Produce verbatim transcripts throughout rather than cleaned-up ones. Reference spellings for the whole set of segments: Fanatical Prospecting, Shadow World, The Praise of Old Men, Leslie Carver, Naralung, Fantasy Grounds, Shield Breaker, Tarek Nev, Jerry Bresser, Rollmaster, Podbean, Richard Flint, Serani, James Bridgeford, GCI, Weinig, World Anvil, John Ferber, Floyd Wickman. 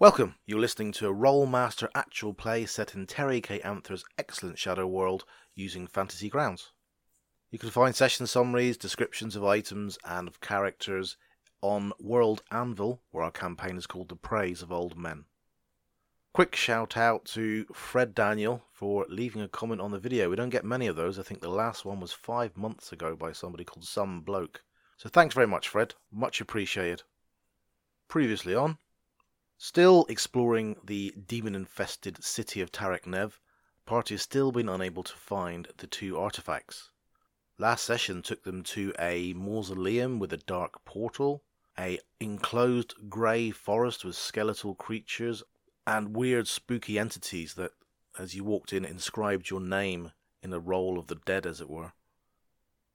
Welcome, you're listening to a Rollmaster actual play set in Terry K. Anthra's excellent Shadow World using Fantasy Grounds. You can find session summaries, descriptions of items and of characters on World Anvil, where our campaign is called The Praise of Old Men. Quick shout out to Fred Daniel for leaving a comment on the video. We don't get many of those. I think the last one was five months ago by somebody called Some Bloke. So thanks very much, Fred. Much appreciated. Previously on, still exploring the demon-infested city of Tarek Nev, the party has still been unable to find the two artefacts. Last session took them to a mausoleum with a dark portal, a enclosed grey forest with skeletal creatures and weird spooky entities that, as you walked in, inscribed your name in the roll of the dead, as it were.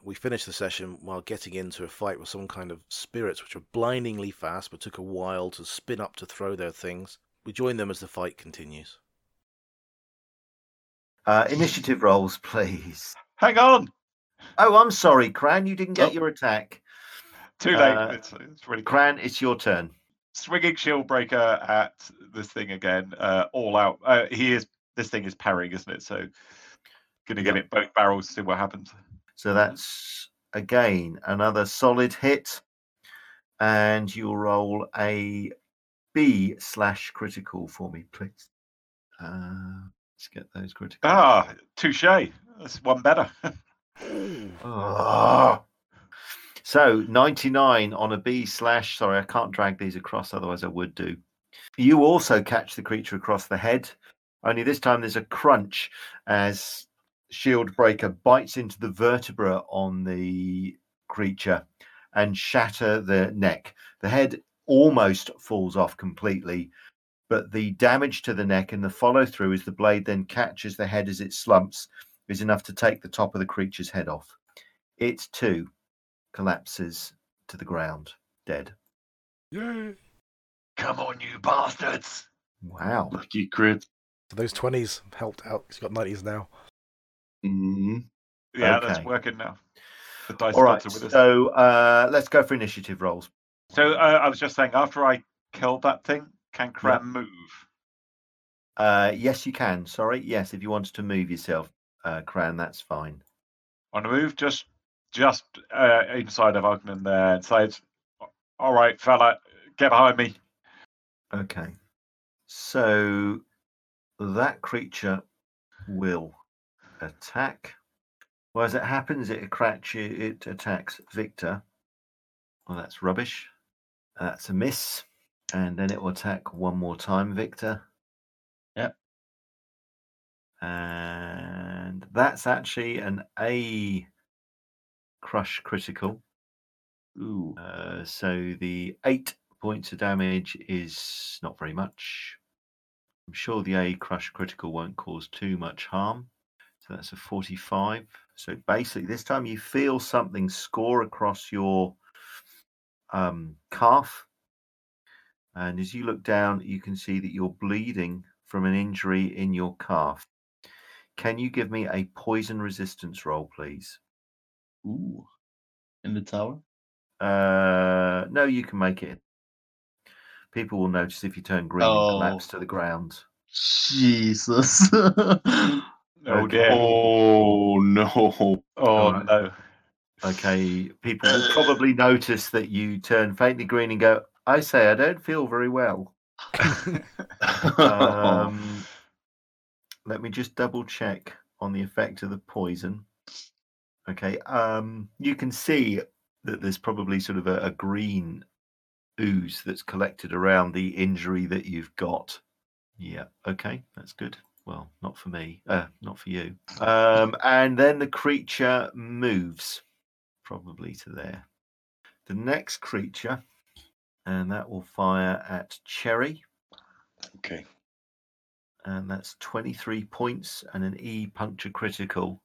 We finished the session while getting into a fight with some kind of spirits which were blindingly fast but took a while to spin up to throw their things. We join them as the fight continues. Uh, initiative rolls, please. Hang on! Oh, I'm sorry, Cran, you didn't get oh. your attack. Too late. Uh, it's, it's really Cran, it's your turn. Swinging Shield Breaker at this thing again, uh, all out. Uh, he is. This thing is parrying, isn't it? So going to get it both barrels to see what happens. So that's, again, another solid hit. And you'll roll a B slash critical for me, please. Uh, let's get those critical. Ah, touché. That's one better. oh. So ninety-nine on a B slash. Sorry, I can't drag these across, otherwise I would do. You also catch the creature across the head. Only this time there's a crunch as Shield Breaker bites into the vertebra on the creature and shatter the neck. The head almost falls off completely, but the damage to the neck and the follow-through as the blade then catches the head as it slumps is enough to take the top of the creature's head off. It, too, collapses to the ground, dead. Yay! Come on, you bastards! Wow. Lucky crit. So those twenties helped out. He's got nineties now. Mm. Yeah, okay. That's working now. The dice all right, with us. So uh, let's go for initiative rolls. So uh, I was just saying, after I killed that thing, can Cran yeah. move? Uh, yes, you can. Sorry, yes, if you wanted to move yourself, uh, Cran, that's fine. On the move, just just uh, inside of Ogden there, and say, "All right, fella, get behind me." Okay. So that creature will attack. Well, as it happens, it cracks you, it attacks Victor. Well, that's rubbish. That's a miss. And then it will attack one more time, Victor. Yep. And that's actually an A crush critical. Ooh. Uh, so the eight points of damage is not very much. I'm sure the A crush critical won't cause too much harm. So that's a forty-five. So basically, this time you feel something score across your um, calf. And as you look down, you can see that you're bleeding from an injury in your calf. Can you give me a poison resistance roll, please? Ooh. In the tower? Uh, no, you can make it. People will notice if you turn green oh. and collapse to the ground. Jesus. Oh, okay. oh no! Oh right. no! Okay, people will probably notice that you turn faintly green and go, "I say, I don't feel very well." um, let me just double check on the effect of the poison. Okay, um, you can see that there's probably sort of a, a green ooze that's collected around the injury that you've got. Yeah. Okay, that's good. Well, not for me, uh, not for you. Um, and then the creature moves, probably to there. The next creature, and that will fire at Cherry. Okay. And that's twenty-three points and an E puncture critical.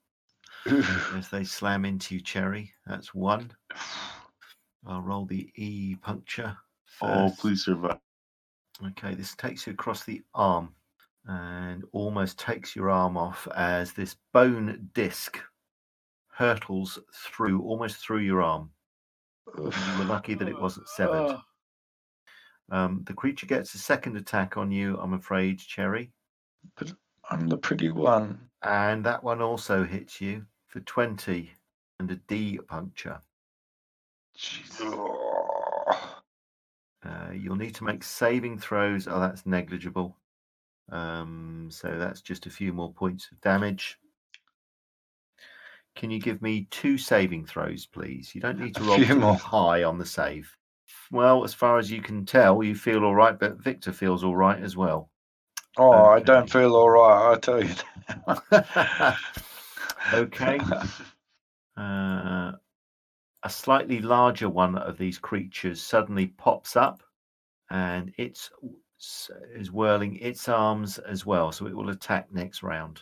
As they slam into you, Cherry, that's one. I'll roll the E puncture first. Oh, please survive. Okay, this takes you across the arm. And almost takes your arm off as this bone disc hurtles through, almost through your arm. You were lucky that it wasn't severed. Um, the creature gets a second attack on you, I'm afraid, Cherry. But I'm the pretty one. And that one also hits you for twenty and a D puncture. Jesus. Uh, you'll need to make saving throws. Oh, that's negligible. Um, so that's just a few more points of damage. Can you give me two saving throws, please? You don't need to roll too high on the save. Well, as far as you can tell, you feel all right, but Victor feels all right as well. Oh, okay. I don't feel all right, I tell you that. Okay. Uh, a slightly larger one of these creatures suddenly pops up, and it's is whirling its arms as well, so it will attack next round.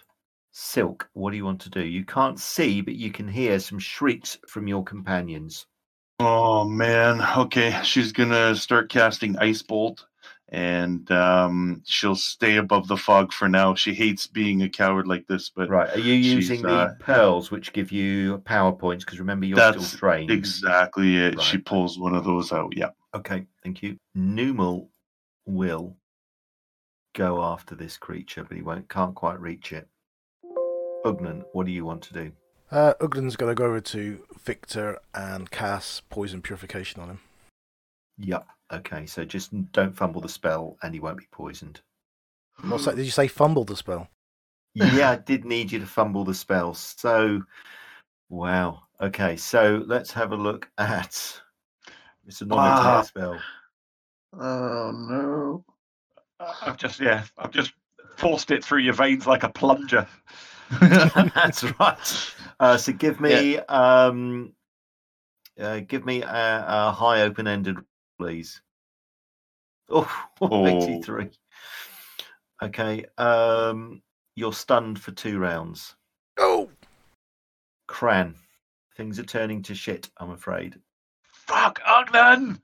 Silk, what do you want to do? You can't see, but you can hear some shrieks from your companions. Oh, man. Okay, she's going to start casting Ice Bolt, and um, she'll stay above the fog for now. She hates being a coward like this. But right. Are you using the uh, pearls, which give you power points? Because remember, you're that's still drained. Exactly it. Right. She pulls one of those out, yeah. Okay, thank you. Numal will go after this creature, but he won't. Can't quite reach it. Ugnan, what do you want to do? Uh, Ugnan's going to go over to Victor and cast Poison Purification on him. Yep. Okay, so just don't fumble the spell and he won't be poisoned. What's that? Did you say fumble the spell? Yeah, I did need you to fumble the spell. So, wow. Okay, so let's have a look at... It's a non-attack ah. spell. Oh, no. I've just, yeah, I've just forced it through your veins like a plunger. That's right. Uh, so give me, yeah. um, uh, give me a, a high open-ended, please. Oh, oh. eighty-three. Okay. Um, you're stunned for two rounds. Oh, Cran, things are turning to shit. I'm afraid. Fuck Ogden.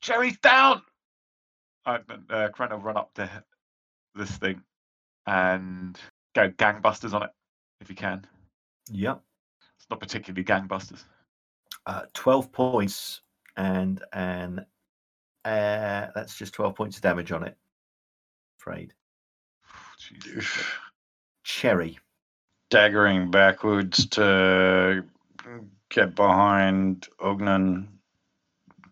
Cherry's down. Ogden, uh, Cran will run up to this thing and go gangbusters on it, if you can. Yep. It's not particularly gangbusters. Uh, twelve points and an... Uh, that's just twelve points of damage on it, I'm afraid. Oh, Cherry. Daggering backwards to get behind Ugnan.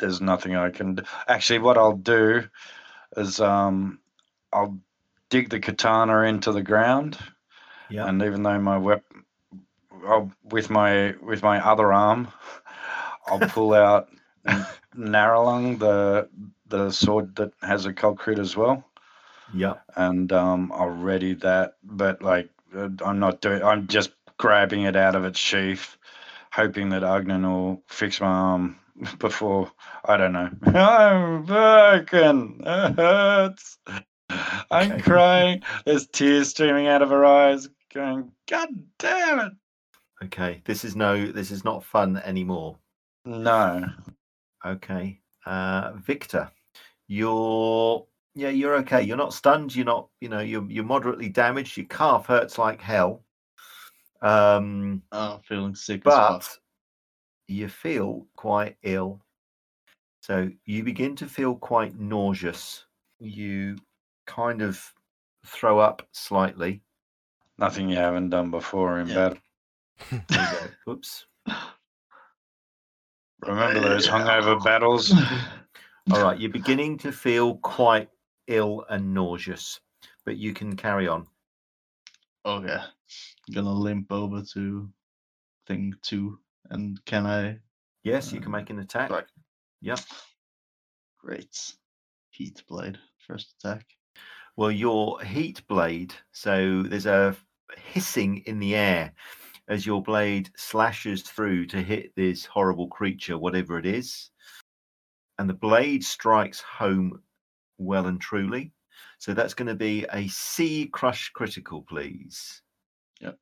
There's nothing I can do. Actually, what I'll do is um, I'll dig the katana into the ground. Yeah. And even though my weapon, I'll, with my with my other arm, I'll pull out Naralung, the the sword that has a culcrit as well. Yeah. And um, I'll ready that, but like I'm not doing. I'm just grabbing it out of its sheath, hoping that Ugnan will fix my arm before I don't know. I'm broken. It hurts. I'm okay. Crying. There's tears streaming out of her eyes. Going, God damn it! Okay, this is no, this is not fun anymore. No. Okay, uh, Victor, you're yeah, you're okay. You're not stunned. You're not, you know, you're you're moderately damaged. Your calf hurts like hell. Um, oh, feeling sick. But as well. You feel quite ill. So you begin to feel quite nauseous. You kind of throw up slightly. Nothing you haven't done before in yeah. bed. There you go. Oops. Remember those hungover battles? All right, you're beginning to feel quite ill and nauseous, but you can carry on. Okay. I'm going to limp over to thing two. And can I? Yes, um, you can make an attack. Right. Yep. Great. Heat blade. First attack. Well, your heat blade, so there's a hissing in the air as your blade slashes through to hit this horrible creature, whatever it is. And the blade strikes home well and truly. So that's going to be a C crush critical, please. Yep.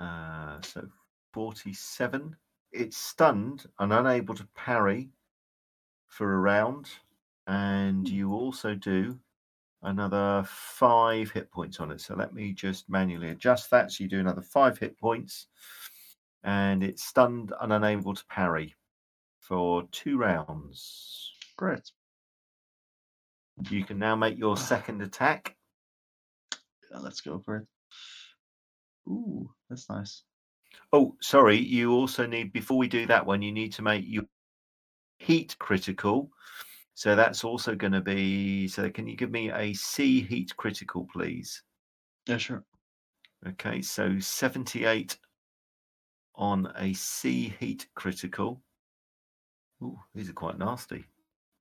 Uh, so forty-seven. It's stunned and unable to parry for a round. And you also do another five hit points on it. So let me just manually adjust that. So you do another five hit points. And it's stunned and unable to parry for two rounds. Great. You can now make your second attack. Yeah, let's go for it. Ooh, that's nice. Oh, sorry. You also need, before we do that one, you need to make your heat critical. So that's also going to be, so can you give me a C heat critical, please? Yeah, sure. Okay, so seventy-eight on a C heat critical. Ooh, these are quite nasty.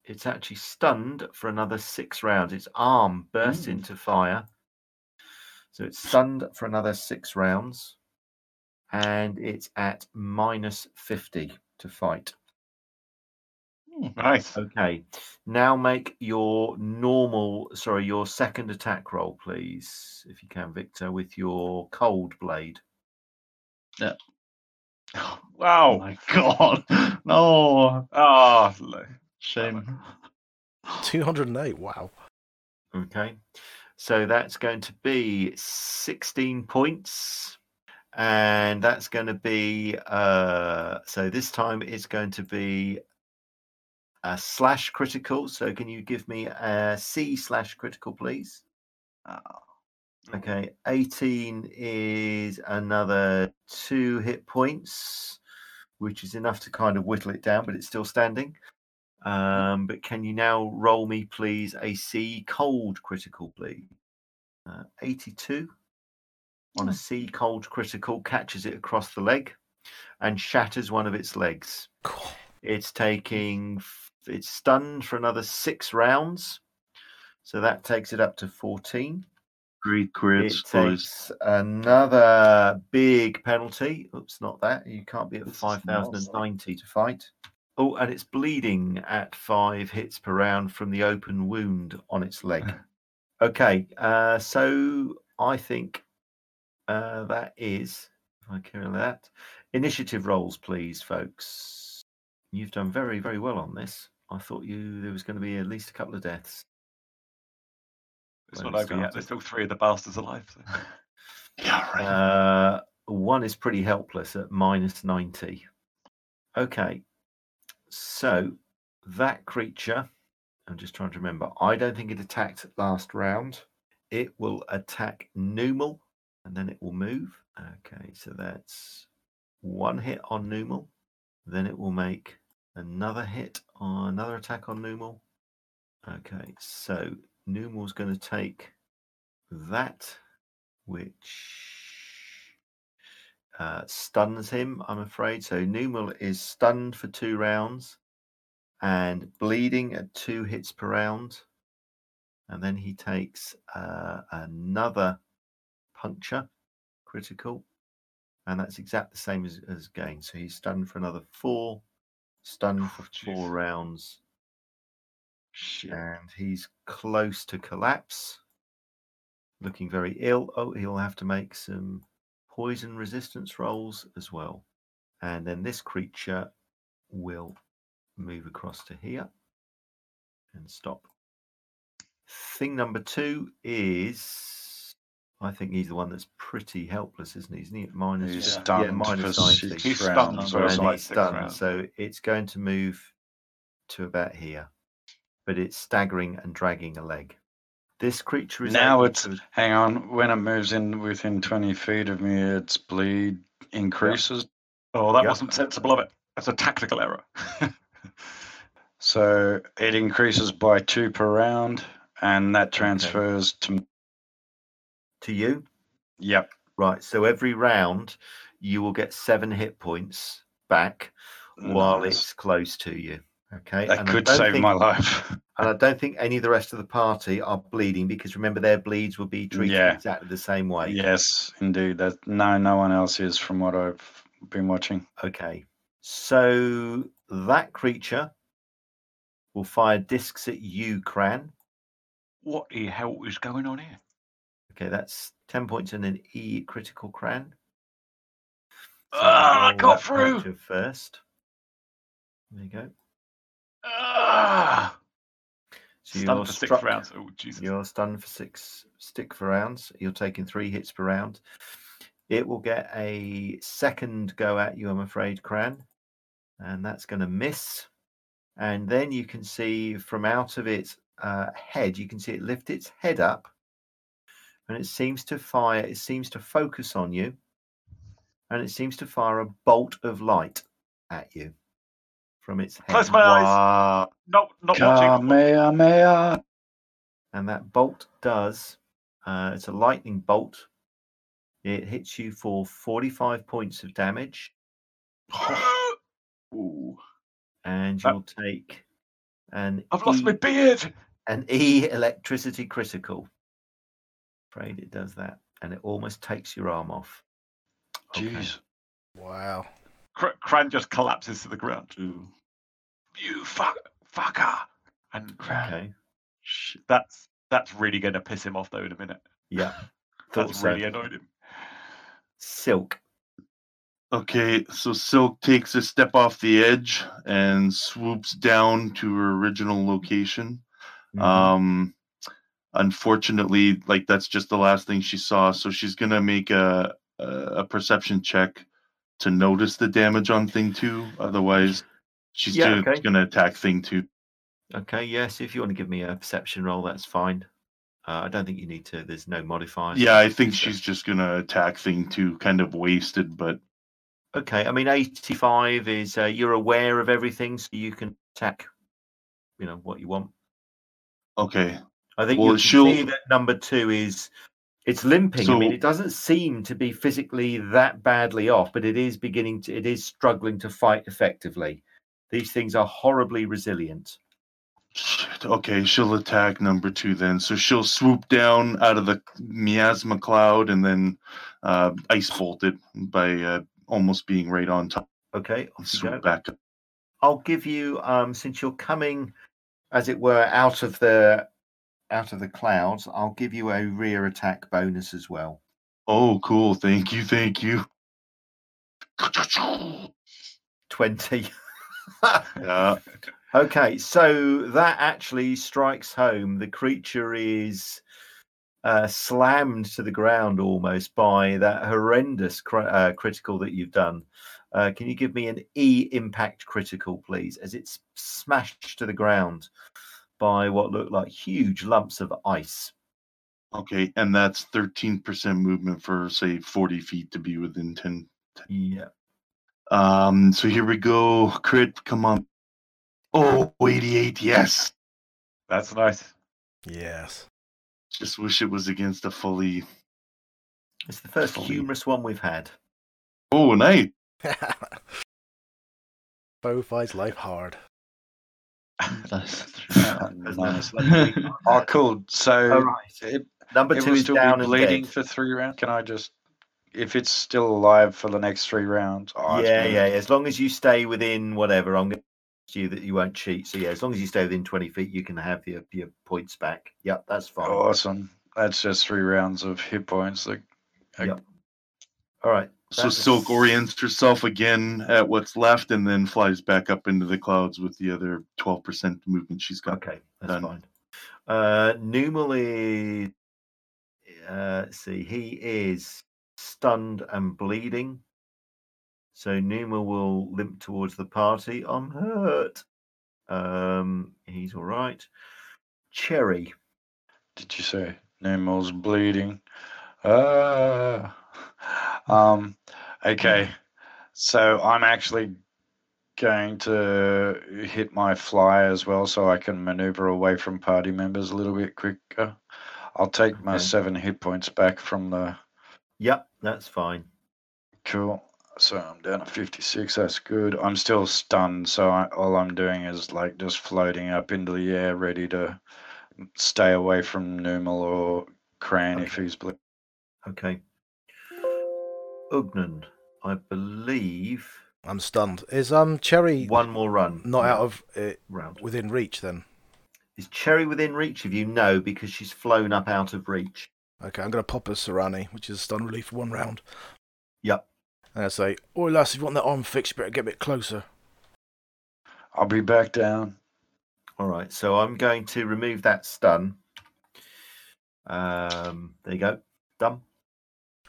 It's actually stunned for another six rounds. Its arm bursts mm. into fire. So it's stunned for another six rounds. And it's at minus fifty to fight. Nice. Okay. Now make your normal, sorry, your second attack roll, please, if you can, Victor, with your cold blade. Yeah. Oh, wow. Oh my God. No. Ah, oh, shame. two hundred eight. Wow. Okay. So that's going to be sixteen points. And that's going to be, uh, so this time it's going to be a slash critical. So can you give me a C slash critical, please? Oh. Okay, eighteen is another two hit points, which is enough to kind of whittle it down, but it's still standing. Um, but can you now roll me, please, a C cold critical, please? Uh, eighty-two on a C cold critical, catches it across the leg and shatters one of its legs. Cool. It's taking, it's stunned for another six rounds. So that takes it up to fourteen. Great crits. It takes another big penalty. Oops, not that. You can't be at five thousand ninety to fight. Oh, and it's bleeding at five hits per round from the open wound on its leg. Okay, uh, so I think uh, that is, if I care about that, initiative rolls, please, folks. You've done very, very well on this. I thought you there was going to be at least a couple of deaths. It's not over yet. There's still three of the bastards alive. So. Yeah, right. uh, one is pretty helpless at minus ninety. Okay. So that creature, I'm just trying to remember, I don't think it attacked last round. It will attack Numal, and then it will move. Okay, so that's one hit on Numal. Then it will make... another hit on another attack on Numal. Okay, so Numal's going to take that, which uh, stuns him, I'm afraid. So Numal is stunned for two rounds and bleeding at two hits per round. And then he takes uh, another puncture, critical. And that's exactly the same as, as gain. So he's stunned for another four. Stunned for four oh, rounds. Shit. And he's close to collapse. Looking very ill. Oh, he'll have to make some poison resistance rolls as well. And then this creature will move across to here and stop. Thing number two is, I think he's the one that's pretty helpless, isn't he? Isn't he at minus? He's yeah. stunned. Yeah, minus ninety. He's stunned. And so, and he's stunned. So it's going to move to about here, but it's staggering and dragging a leg. This creature is now. It's to... hang on. When it moves in within twenty feet of me, its bleed increases. Yeah. Oh, that yep. wasn't sensible of it. That's a tactical error. So it increases by two per round, and that transfers okay. to. To you? Yep. Right. So every round you will get seven hit points back nice. While it's close to you. Okay. That and could save think, my life. And I don't think any of the rest of the party are bleeding because remember their bleeds will be treated yeah. exactly the same way. Yes, indeed. That no no one else is from what I've been watching. Okay. So that creature will fire discs at you, Cran. What the hell is going on here? Okay, that's ten points and an E critical, Cran. So ah, I got through first. There you go. Ah, so stunned you're for struck, six rounds. Oh, Jesus! You're stunned for six stick for rounds. You're taking three hits per round. It will get a second go at you, I'm afraid, Cran, and that's going to miss. And then you can see from out of its uh, head. You can see it lift its head up, and it seems to fire. It seems to focus on you, and it seems to fire a bolt of light at you from its head. Close my eyes. No, not watching. Kamehameha. And that bolt does. Uh, it's a lightning bolt. It hits you for forty-five points of damage. Ooh. And you'll uh, take an I've e, lost my beard. An E electricity critical. Afraid it does that. And it almost takes your arm off. Okay. Jeez. Wow. Cr- Cran just collapses to the ground. Ooh. You fuck, fucker. And Cran. Okay. Shh, that's that's really going to piss him off, though, in a minute. Yeah. That's so. Really annoyed him. Silk. Okay, so Silk takes a step off the edge and swoops down to her original location. Mm-hmm. Um, unfortunately, like that's just the last thing she saw, so she's gonna make a a, a perception check to notice the damage on thing two. Otherwise, she's yeah, just okay. gonna attack thing two. Okay, yes. If you want to give me a perception roll, that's fine. Uh, I don't think you need to. There's no modifiers. Yeah, I think she's just gonna attack thing two, kind of wasted, but. Okay, I mean, eighty-five is uh, you're aware of everything, so you can attack, you know, what you want. Okay. I think well, you can she'll... see that number two is, it's limping. So... I mean, it doesn't seem to be physically that badly off, but it is beginning to, it is struggling to fight effectively. These things are horribly resilient. Okay, she'll attack number two then. So she'll swoop down out of the miasma cloud and then uh, ice bolt it by... Uh, almost being right on top. Okay, I'll back up. I'll give you um, since you're coming, as it were, out of the out of the clouds. I'll give you a rear attack bonus as well. Oh, cool! Thank you, thank you. Twenty. Yeah. Okay, so that actually strikes home. The creature is. Uh, slammed to the ground almost by that horrendous cr- uh, critical that you've done. Uh, can you give me an E impact critical, please, as it's smashed to the ground by what looked like huge lumps of ice? Okay, and that's thirteen percent movement for, say, forty feet to be within ten. Yeah. Um. So here we go. Crit, come on. Oh, eighty-eight, yes. That's nice. Yes. Just wish it was against a fully... It's the first fully... humorous one we've had. Oh, nice! Bo fights life hard. Oh, cool. So, right. it, Number it two will is still down be bleeding for three rounds? Can I just... If it's still alive for the next three rounds... Oh, yeah, yeah, yeah. As long as you stay within whatever, I'm going to... you that you won't cheat. So yeah, as long as you stay within twenty feet, you can have your, your points back. Yep, that's fine. Awesome. That's just three rounds of hit points. Like, I... yep. All right. So is... Silk orients herself again at what's left and then flies back up into the clouds with the other twelve percent movement she's got. Okay, that's done. Fine. Uh, Numal uh, let's see, he is stunned and bleeding. So Numa will limp towards the party. I'm hurt. Um, he's all right. Cherry. Did you say Numa's bleeding? Uh, um. Okay. So I'm actually going to hit my fly as well so I can maneuver away from party members a little bit quicker. I'll take okay. my seven hit points back from the... Yep, that's fine. Cool. So I'm down at fifty-six, that's good. I'm still stunned, so I, all I'm doing is like just floating up into the air, ready to stay away from Numal or Crane okay. if he's blue. Okay. Ugnan, I believe... I'm stunned. Is um Cherry... One more run. Not out of... Uh, round. Within reach, then? Is Cherry within reach of you? No, because she's flown up out of reach. Okay, I'm going to pop a Serani, which is stun relief for one round. Yep. And I say, oh, lass, if you want that arm fixed, you better get a bit closer. I'll be back down. All right, so I'm going to remove that stun. Um, there you go. Done.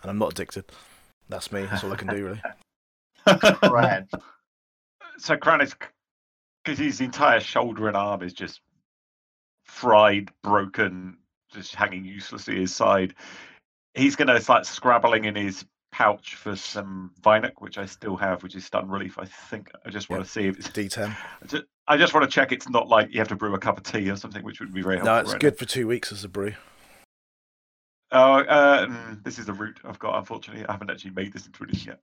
And I'm not addicted. That's me. That's all I can do, really. Cran. So Cran is, because his entire shoulder and arm is just fried, broken, just hanging uselessly his side. He's going to start scrabbling in his pouch for some Weinig, which I still have, which is stun relief. I think I just want yep. to see if it's D ten. I just, I just want to check it's not like you have to brew a cup of tea or something, which would be very helpful. No, it's right good now. For two weeks as a brew. Oh, uh, mm, this is the route I've got. Unfortunately, I haven't actually made this into anything yet.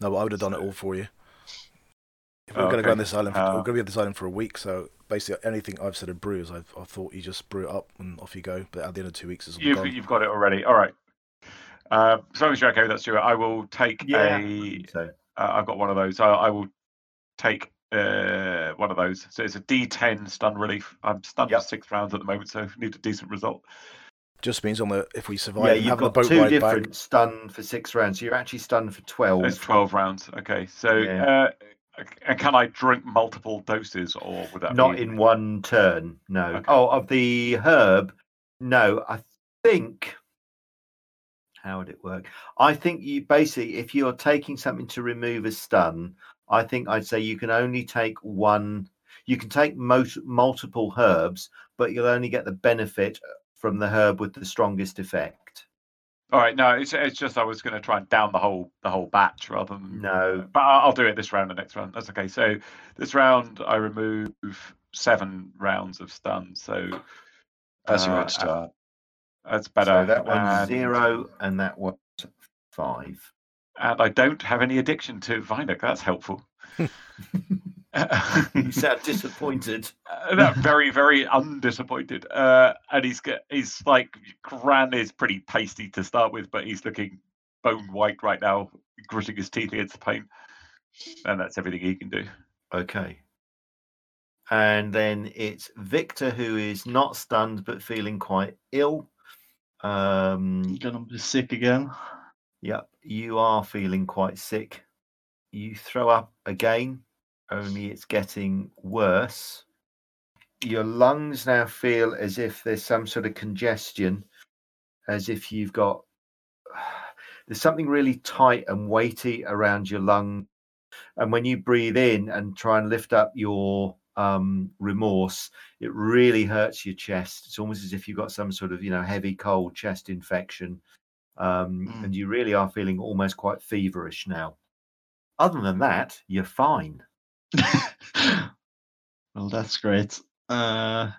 No, but I would have done so... it all for you. If we were oh, going to okay. go on this island, for, uh, we're going to be on this island for a week. So basically, anything I've said of brew is I've, I thought you just brew it up and off you go. But at the end of two weeks, it's all you've, gone. You've got it already. All right. Uh, as long as you're okay, that's true. I will take yeah, a. So. Uh, I've got one of those. I, I will take uh, one of those. So it's a D ten stun relief. I'm stunned yep. for six rounds at the moment, so I need a decent result. Just means on the if we survive. Yeah, you've got boat two different back. Stun for six rounds. So you're actually stunned for twelve. It's twelve rounds. Okay, so yeah. uh, and can I drink multiple doses, or would that not be... in one turn? No. Okay. Oh, of the herb? No, I think. How would it work? I think you basically, if you're taking something to remove a stun, I think I'd say you can only take one. You can take most, multiple herbs, but you'll only get the benefit from the herb with the strongest effect. All right, no, it's it's just I was going to try and down the whole the whole batch rather than no, but I'll do it this round and next round. That's okay. So this round I remove seven rounds of stun. So that's uh, a good start. That's better. So that one's and, zero, and that one's five. And I don't have any addiction to Weinig. That's helpful. You sound disappointed. Uh, very, very undisappointed. Uh, and he's he's like, Gran is pretty pasty to start with, but he's looking bone white right now, gritting his teeth against the pain. And that's everything he can do. Okay. And then it's Victor, who is not stunned, but feeling quite ill. Um, gonna be sick again. Yep, you are feeling quite sick. You throw up again. Only it's getting worse. Your lungs now feel as if there's some sort of congestion, as if you've got there's something really tight and weighty around your lung. And when you breathe in and try and lift up your um, remorse, it really hurts your chest. It's almost as if you've got some sort of, you know, heavy cold chest infection. Um, mm. And you really are feeling almost quite feverish now. Other than that, you're fine. Well, that's great. Uh,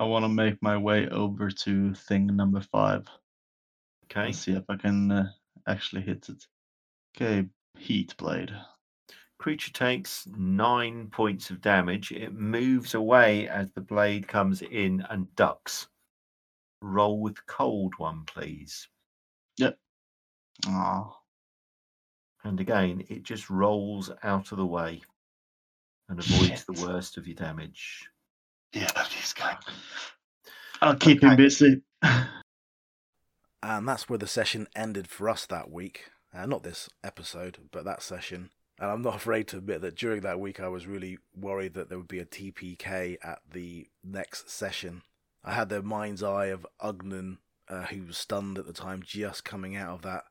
I want to make my way over to thing number five. Okay. Let's see if I can uh, actually hit it. Okay, Heat Blade. Creature takes nine points of damage. It moves away as the blade comes in and ducks. Roll with cold one, please. Yep. Ah. And again, it just rolls out of the way. And avoids Shit. the worst of your damage. Yeah, this guy. I'll keep okay. him busy. And that's where the session ended for us that week. Uh, not this episode, but that session. And I'm not afraid to admit that during that week I was really worried that there would be a T P K at the next session. I had the mind's eye of Ugnan, uh, who was stunned at the time, just coming out of that,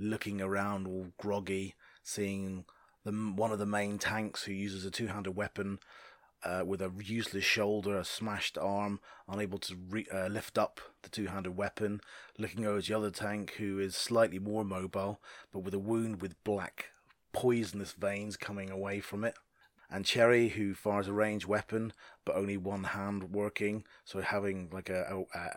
looking around all groggy, seeing... The, one of the main tanks who uses a two-handed weapon uh, with a useless shoulder, a smashed arm, unable to re- uh, lift up the two-handed weapon, looking over the other tank who is slightly more mobile, but with a wound with black poisonous veins coming away from it. And Cherry, who fires a ranged weapon, but only one hand working, so having like a, a, a,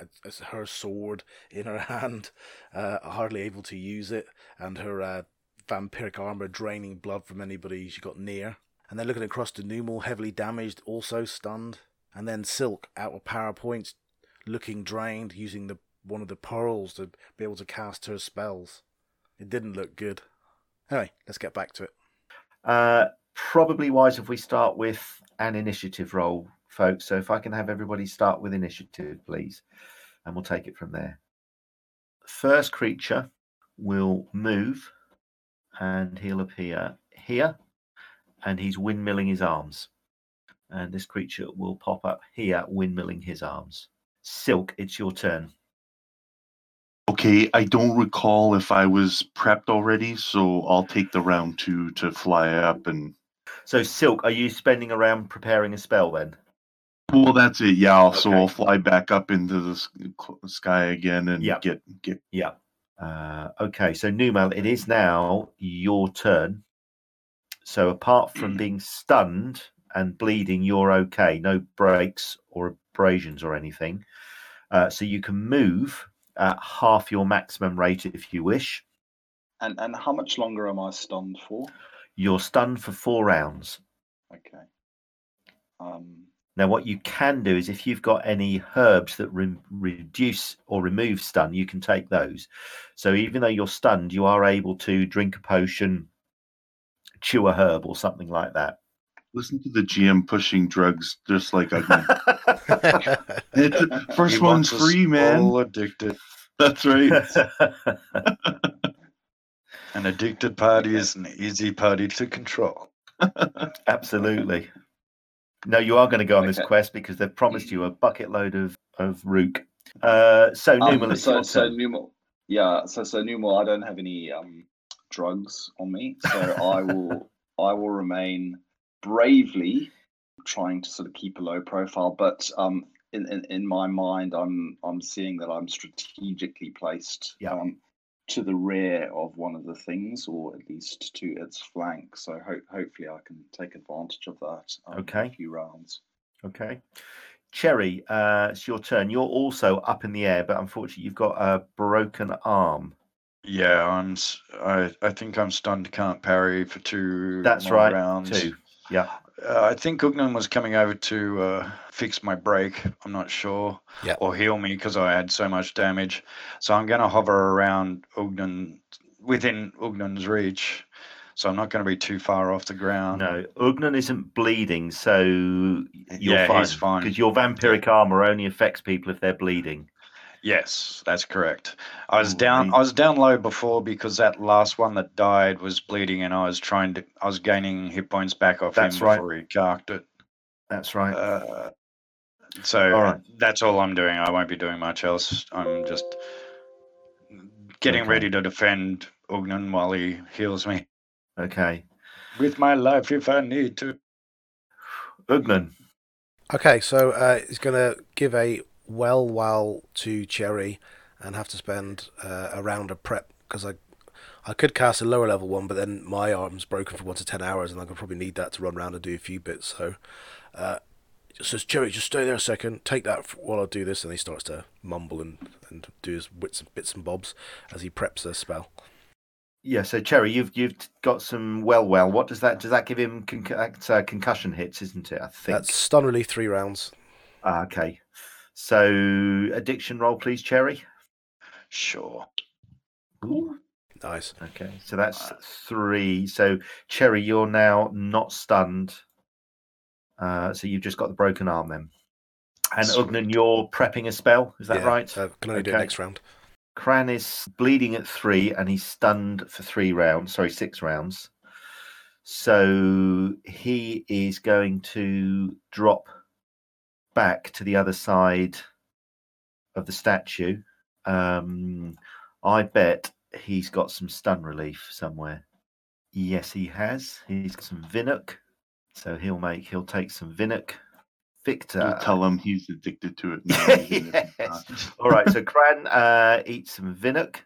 a her sword in her hand, uh, hardly able to use it, and her... Uh, vampiric armor draining blood from anybody she got near. And then looking across to Numal, heavily damaged, also stunned. And then Silk, out of power points, looking drained, using the one of the pearls to be able to cast her spells. It didn't look good. Anyway, let's get back to it. Uh, probably wise if we start with an initiative roll, folks. So if I can have everybody start with initiative, please. And we'll take it from there. First creature will move. And he'll appear here, and he's windmilling his arms. And this creature will pop up here, windmilling his arms. Silk, it's your turn. Okay, I don't recall if I was prepped already, so I'll take the round two to fly up and... So, Silk, are you spending a round preparing a spell then? Well, that's it. Yeah. I'll, okay. So we'll fly back up into the sky again and yep. get get. Yeah. Uh, okay. So Numal, it is now your turn. So apart from being stunned and bleeding, you're okay. No breaks or abrasions or anything. Uh, so you can move at half your maximum rate if you wish. And and how much longer am I stunned for? You're stunned for four rounds. Okay. Um. Now, what you can do is if you've got any herbs that re- reduce or remove stun, you can take those. So even though you're stunned, you are able to drink a potion, chew a herb or something like that. Listen to the G M pushing drugs just like I do. First he one's free, man. All addicted. That's right. An addicted party is an easy party to control. Absolutely. No, you are going to go on okay. this quest because they've promised you a bucket load of of rook. Uh, so Numal, um, so, so Numal, yeah. So so Numal, I don't have any um, drugs on me, so I will I will remain bravely trying to sort of keep a low profile. But um, in, in in my mind, I'm I'm seeing that I'm strategically placed yeah. um, to the rear of one of the things, or at least to its flank. So ho- hopefully I can take advantage of that um, okay. in a few rounds. Okay. Cherry, uh, it's your turn. You're also up in the air, but unfortunately you've got a broken arm. Yeah, I'm, I, I think I'm stunned, can't parry for two That's more right, rounds. Two. Yeah. Uh, I think Ugnan was coming over to uh, fix my break. I'm not sure. Yeah. Or heal me because I had so much damage. So I'm going to hover around Ugnan, within Ugnan's reach. So I'm not going to be too far off the ground. No, Ugnan isn't bleeding, so you're yeah, fine. He's fine. Because your vampiric armor only affects people if they're bleeding. Yes, that's correct. I was Ooh, down. I was down low before because that last one that died was bleeding, and I was trying to. I was gaining hit points back off him right. before he carked it. That's right. Uh, so all right. that's all I'm doing. I won't be doing much else. I'm just getting okay. ready to defend Ugnan while he heals me. Okay. With my life, if I need to. Ugnan. Okay, so uh, he's going to give a. well well to Cherry and have to spend uh, a round of prep because I I could cast a lower level one, but then my arm's broken for one to ten hours and I could probably need that to run around and do a few bits. So uh, it says, Cherry, just stay there a second, take that while I do this, and he starts to mumble and, and do his wits and bits and bobs as he preps a spell. Yeah, so Cherry, you've you've got some well well. What does that, does that give him con- uh, concussion hits, isn't it, I think? That's stun relief three rounds. Ah, okay. So, addiction roll, please, Cherry. Sure. Ooh. Nice. Okay, so that's three. So, Cherry, you're now not stunned. Uh, so, you've just got the broken arm then. And Sweet. Ugnan, you're prepping a spell. Is that yeah, right? Uh, can I okay. do it next round? Cran is bleeding at three, and he's stunned for three rounds. Sorry, six rounds. So, he is going to drop back to the other side of the statue. Um, I bet he's got some stun relief somewhere. Yes, he has. He's got some Vinnock, so he'll make he'll take some Vinnock. Victor, he'll tell him he's addicted to it now. Yes. All right. So Cran uh, eats some Vinnock.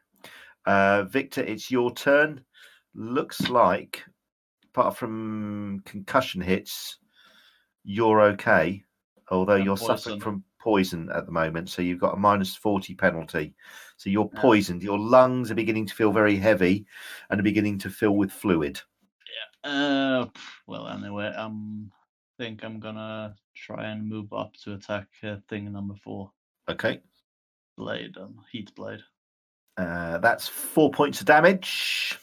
Uh, Victor, it's your turn. Looks like, apart from concussion hits, you're okay. Although and you're poison. Suffering from poison at the moment, so you've got a minus forty penalty. So you're yeah. poisoned. Your lungs are beginning to feel very heavy and are beginning to fill with fluid. Yeah. Uh, well, anyway, I um, think I'm going to try and move up to attack uh, thing number four. Okay. Blade, um, heat blade. Uh, that's four points of damage.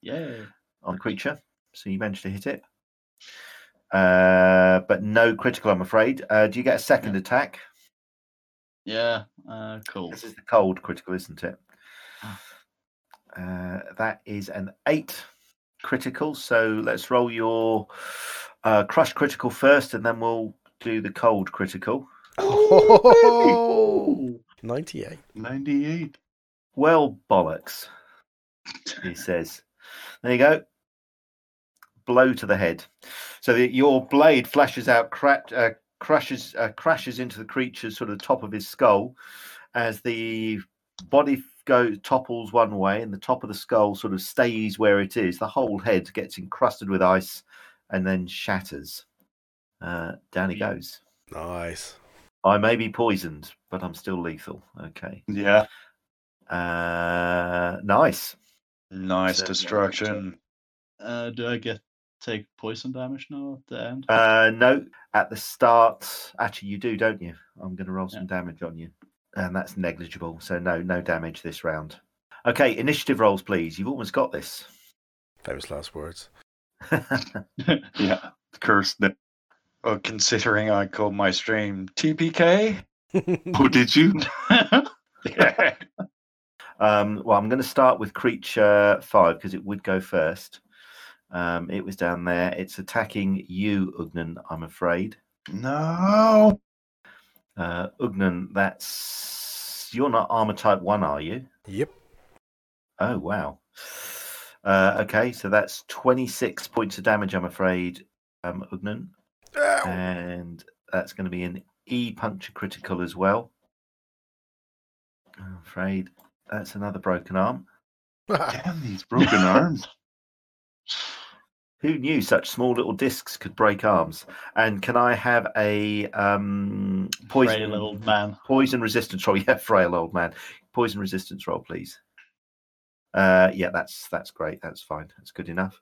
Yay. On the creature. So you managed to hit it. Uh, but no critical, I'm afraid. Uh, do you get a second yeah. attack? Yeah, uh, cool. This is the cold critical, isn't it? Uh, that is an eight critical. So let's roll your uh, crush critical first, and then we'll do the cold critical. Oh, ninety-eight. ninety-eight. Well, bollocks, he says. There you go. Blow to the head. So the, your blade flashes out, cra- uh, crashes uh, crashes into the creature's sort of top of his skull as the body goes topples one way and the top of the skull sort of stays where it is. The whole head gets encrusted with ice and then shatters. Uh, down he goes. Nice. I may be poisoned, but I'm still lethal. Okay. Yeah. Uh, nice. Nice so, destruction. Uh, do I get take poison damage now at the end? Uh, no. At the start, actually, you do, don't you? I'm going to roll some yeah. damage on you, and that's negligible. So no, no damage this round. Okay, initiative rolls, please. You've almost got this. Famous last words. Yeah, cursed. Oh, considering I called my stream T P K. Oh, did you? Yeah. Um, well, I'm going to start with creature five because it would go first. Um, it was down there. It's attacking you, Ugnan, I'm afraid. No. Uh, Ugnan, that's... You're not armor type one, are you? Yep. Oh, wow. Uh, okay, so that's twenty-six points of damage, I'm afraid, um, Ugnan. Ow. And that's going to be an E puncture critical as well. I'm afraid that's another broken arm. Damn these broken arms. Who knew such small little discs could break arms? And can I have a um, poison frail old man. Poison resistance roll? Yeah, frail old man. Poison resistance roll, please. Uh, yeah, that's that's great. That's fine. That's good enough.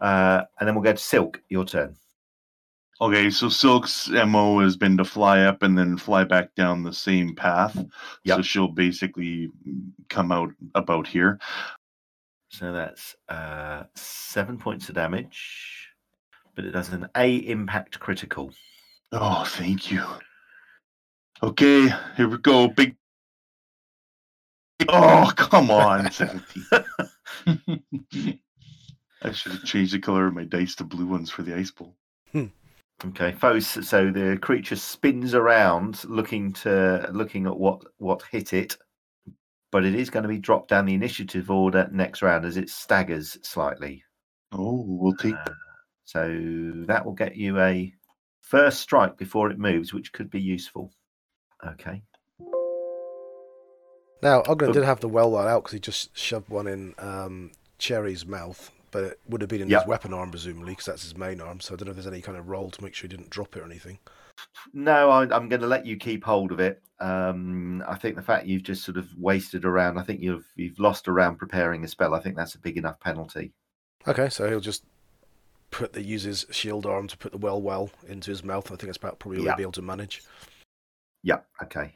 Uh, and then we'll go to Silk. Your turn. Okay, so Silk's M O has been to fly up and then fly back down the same path. Yep. So she'll basically come out about here. So that's uh, seven points of damage, but it does an A impact critical. Oh, thank you. Okay, here we go. Big. Oh, come on. I should have changed the color of my dice to blue ones for the ice bowl. Hmm. Okay, foes. So the creature spins around, looking to looking at what, what hit it, but it is going to be dropped down the initiative order next round as it staggers slightly. Oh, we'll take. Uh, so that will get you a first strike before it moves, which could be useful. Okay. Now Ogden oh. did have to well one out because he just shoved one in um, Cherry's mouth. But it would have been in yep. his weapon arm, presumably, because that's his main arm. So I don't know if there's any kind of roll to make sure he didn't drop it or anything. No, I, I'm going to let you keep hold of it. Um, I think the fact you've just sort of wasted a round, I think you've you've lost a round preparing a spell. I think that's a big enough penalty. Okay, so he'll just put the use his shield arm to put the well well into his mouth. I think that's about probably all yep. he'll be able to manage. Yeah. Okay.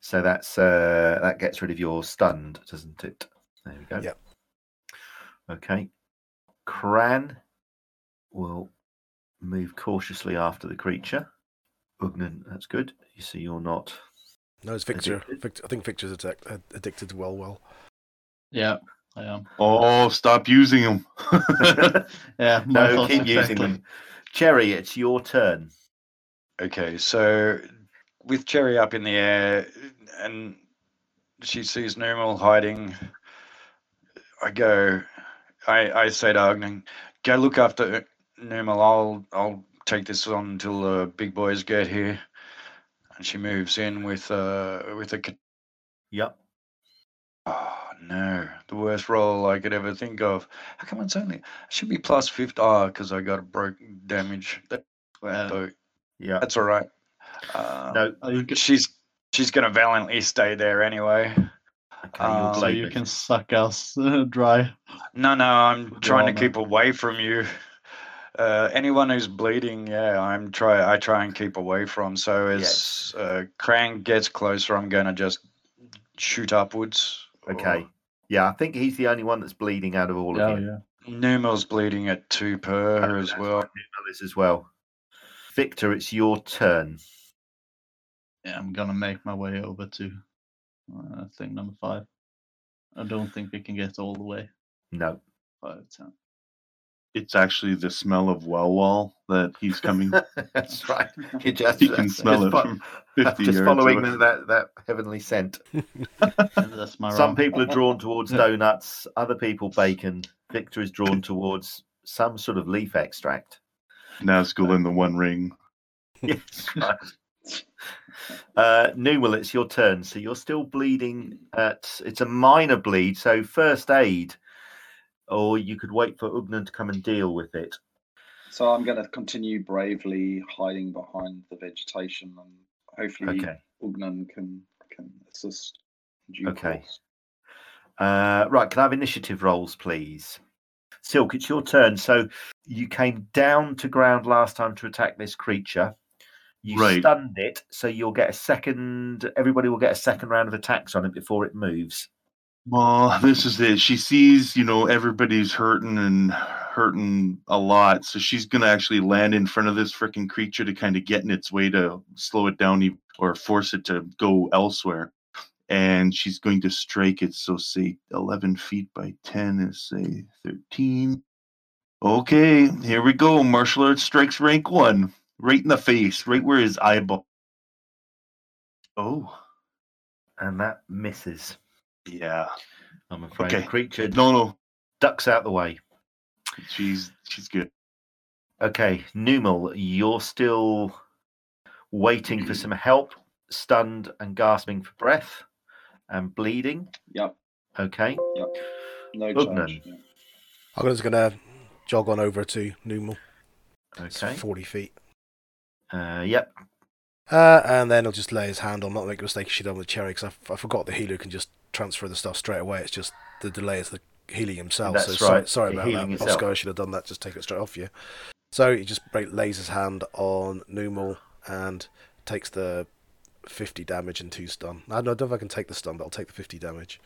So that's uh, that gets rid of your stunned, doesn't it? There we go. Yeah. Okay, Cran will move cautiously after the creature. Ugnan, that's good. You see, you're not. No, it's Victor. Victor I think Victor's attacked, addicted to well, well. Yeah, I am. Oh, stop using him. Yeah, no, keep exactly. using him. Cherry, it's your turn. Okay, so with Cherry up in the air, and she sees Numal hiding. I go. I, I say to Ogden, go look after Numal. I'll, I'll take this on until the uh, big boys get here. And she moves in with, uh, with a... Yep. Oh, no. The worst roll I could ever think of. How come it's only... It should be plus fifty. Ah, oh, because I got a broke damage. That, uh, so, yeah. That's all right. Uh, no, she's she's going to valiantly stay there anyway. Okay, um, so you can suck us uh, dry. No, no, I'm With trying to keep away from you. Uh, anyone who's bleeding, yeah, I'm try. I try and keep away from. So as yes. uh, Krang gets closer, I'm going to just shoot upwards. Okay. Or... Yeah, I think he's the only one that's bleeding out of all yeah, of you. Yeah. Numal's bleeding at two per oh, as well. Numal is as well. Victor, it's your turn. Yeah, I'm going to make my way over to. I think number five. I don't think we can get all the way. No. Five, ten. It's actually the smell of well well that he's coming. That's right. He, just, he can that's, smell it. From fifty just years following that, that that heavenly scent. That's my some people are drawn towards donuts, other people bacon. Victor is drawn towards some sort of leaf extract. Nazgul in the One Ring. Yes. uh, Newell, it's your turn. So you're still bleeding. At It's a minor bleed, so first aid, or you could wait for Ugnan to come and deal with it. So I'm going to continue bravely hiding behind the vegetation, and hopefully okay. Ugnan can can assist. Okay. Uh, right, can I have initiative rolls, please? Silk, it's your turn. So you came down to ground last time to attack this creature. You right. stunned it, so you'll get a second... Everybody will get a second round of attacks on it before it moves. Well, this is it. She sees, you know, everybody's hurting and hurting a lot, so she's going to actually land in front of this freaking creature to kind of get in its way to slow it down or force it to go elsewhere. And she's going to strike it, so say eleven feet by ten is, say, thirteen. Okay, here we go. Martial Arts Strikes rank one. Right in the face, right where his eyeball. Oh. And that misses. Yeah. I'm afraid okay. the creature no, no. ducks out the way. She's she's good. Okay, Numal, you're still waiting for some help, stunned and gasping for breath. And bleeding. Yep. Okay. Yep. No charge. Yeah. I'm just going to jog on over to Numal. Okay. It's forty feet. Uh, yep. Uh, and then he'll just lay his hand on, not make a mistake, she's on the cherry, because I, f- I forgot the healer can just transfer the stuff straight away. It's just the delay is the healing himself. That's so right. Sorry, sorry about that. Himself. Oscar, I should have done that. Just take it straight off you. So he just lays his hand on Numal and takes the fifty damage and two stun. I don't know if I can take the stun, but I'll take the fifty damage.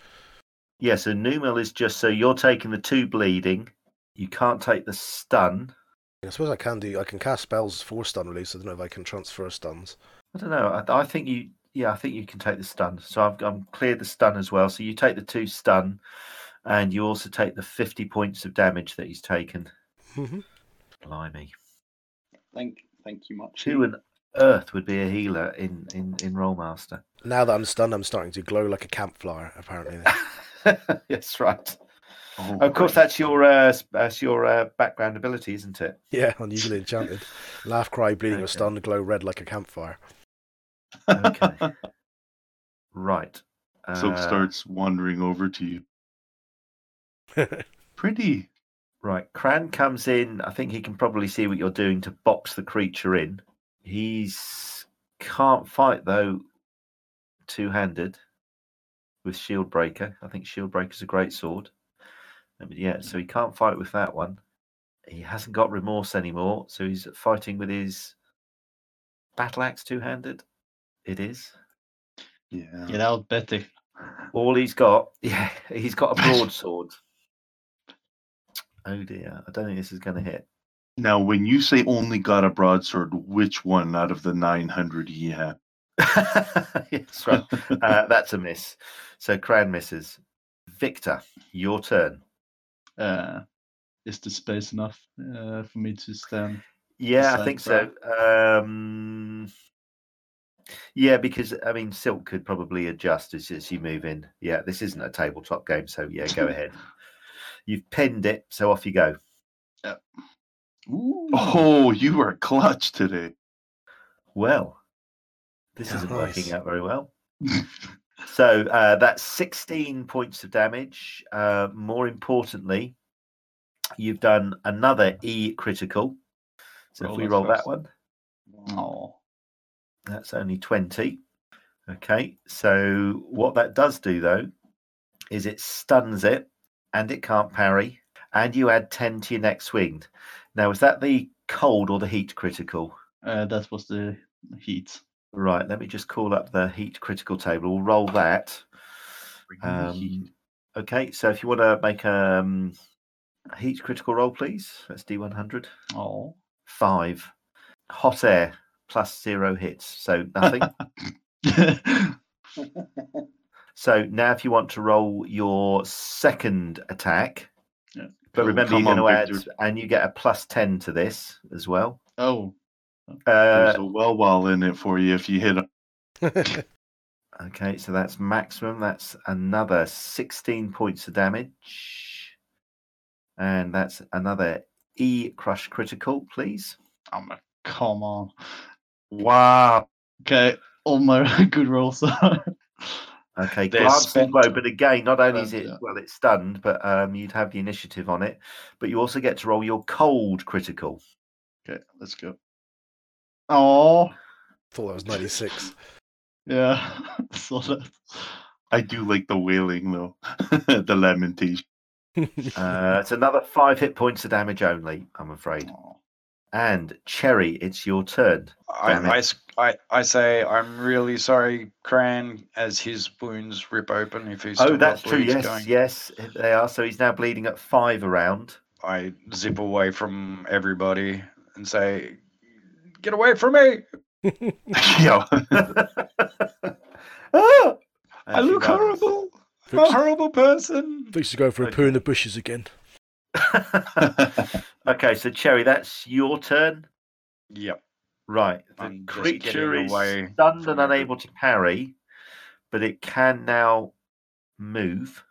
Yeah, so Numal is just, so you're taking the two bleeding. You can't take the stun. I suppose I can do. I can cast spells for stun release. I don't know if I can transfer stuns. I don't know. I, I think you. Yeah, I think you can take the stun. So I've I'm cleared the stun as well. So you take the two stun, and you also take the fifty points of damage that he's taken. Mm-hmm. Blimey. Thank, thank you much. Who on earth would be a healer in in in Rollmaster? Now that I'm stunned, I'm starting to glow like a campfire. Apparently. That's right. Oh, of course, that's your uh, that's your uh, background ability, isn't it? Yeah, unusually enchanted. Laugh, cry, bleeding, okay. or stun, glow red like a campfire. Okay. Right. Uh... Silk starts wandering over to you. Pretty. Right. Cran comes in. I think he can probably see what you're doing to box the creature in. He's can't fight, though, two-handed with Shield Breaker. I think Shield Breaker's a great sword. Yeah, so he can't fight with that one. He hasn't got remorse anymore, so he's fighting with his battle axe two-handed. It is. Yeah. Get out, Betty. All he's got, yeah, he's got a broadsword. Oh dear, I don't think this is going to hit. Now, when you say only got a broadsword, which one out of the nine hundred he had? Yes, right. uh, that's a miss. So Cran misses. Victor, your turn. Uh, is the space enough uh, for me to stand? Yeah, I think so. Um, yeah, because I mean, Silk could probably adjust as, as you move in. Yeah, this isn't a tabletop game, so yeah, go ahead. You've pinned it, so off you go. Yep. Oh, you were clutch today. Well, this yeah, isn't nice. Working out very well. So uh, that's sixteen points of damage. Uh, more importantly, you've done another E critical. So roll if we roll first. That one. Oh. That's only twenty. Okay. So what that does do, though, is it stuns it and it can't parry. And you add ten to your next swing. Now, is that the cold or the heat critical? Uh, that was the heat. Right, let me just call up the heat critical table. We'll roll that. Um, okay, so if you want to make a um, heat critical roll, please. That's D one hundred. Oh. Five. Hot air plus zero hits, so nothing. So now if you want to roll your second attack, yeah. But remember oh, you're going to add, and you get a plus ten to this as well. Oh, Uh, there's a well wall in it for you if you hit it. Okay, so that's maximum. That's another sixteen points of damage. And that's another E crush critical, please. Oh, my, come on. Wow. Okay, all my good rolls are. Okay, glance low, but again, not only is it, well, it's stunned, but um, you'd have the initiative on it, but you also get to roll your cold critical. Okay, let's go. Oh, thought that was ninety-six. Yeah, sort of. I do like the wailing, though. The lemon tea. uh, it's another five hit points of damage only, I'm afraid. Aww. And Cherry, it's your turn. I, I, I say I'm really sorry, Cran, as his wounds rip open. If he's oh, that's true. Yes, going. Yes, they are. So he's now bleeding at five around. I zip away from everybody and say, "Get away from me!" Yo, ah, I look horrible. I'm a horrible person. Thinks to go for a okay. poo in the bushes again. Okay, so Cherry, that's your turn. Yep. Right. The I'm creature is stunned and unable to parry, but it can now move.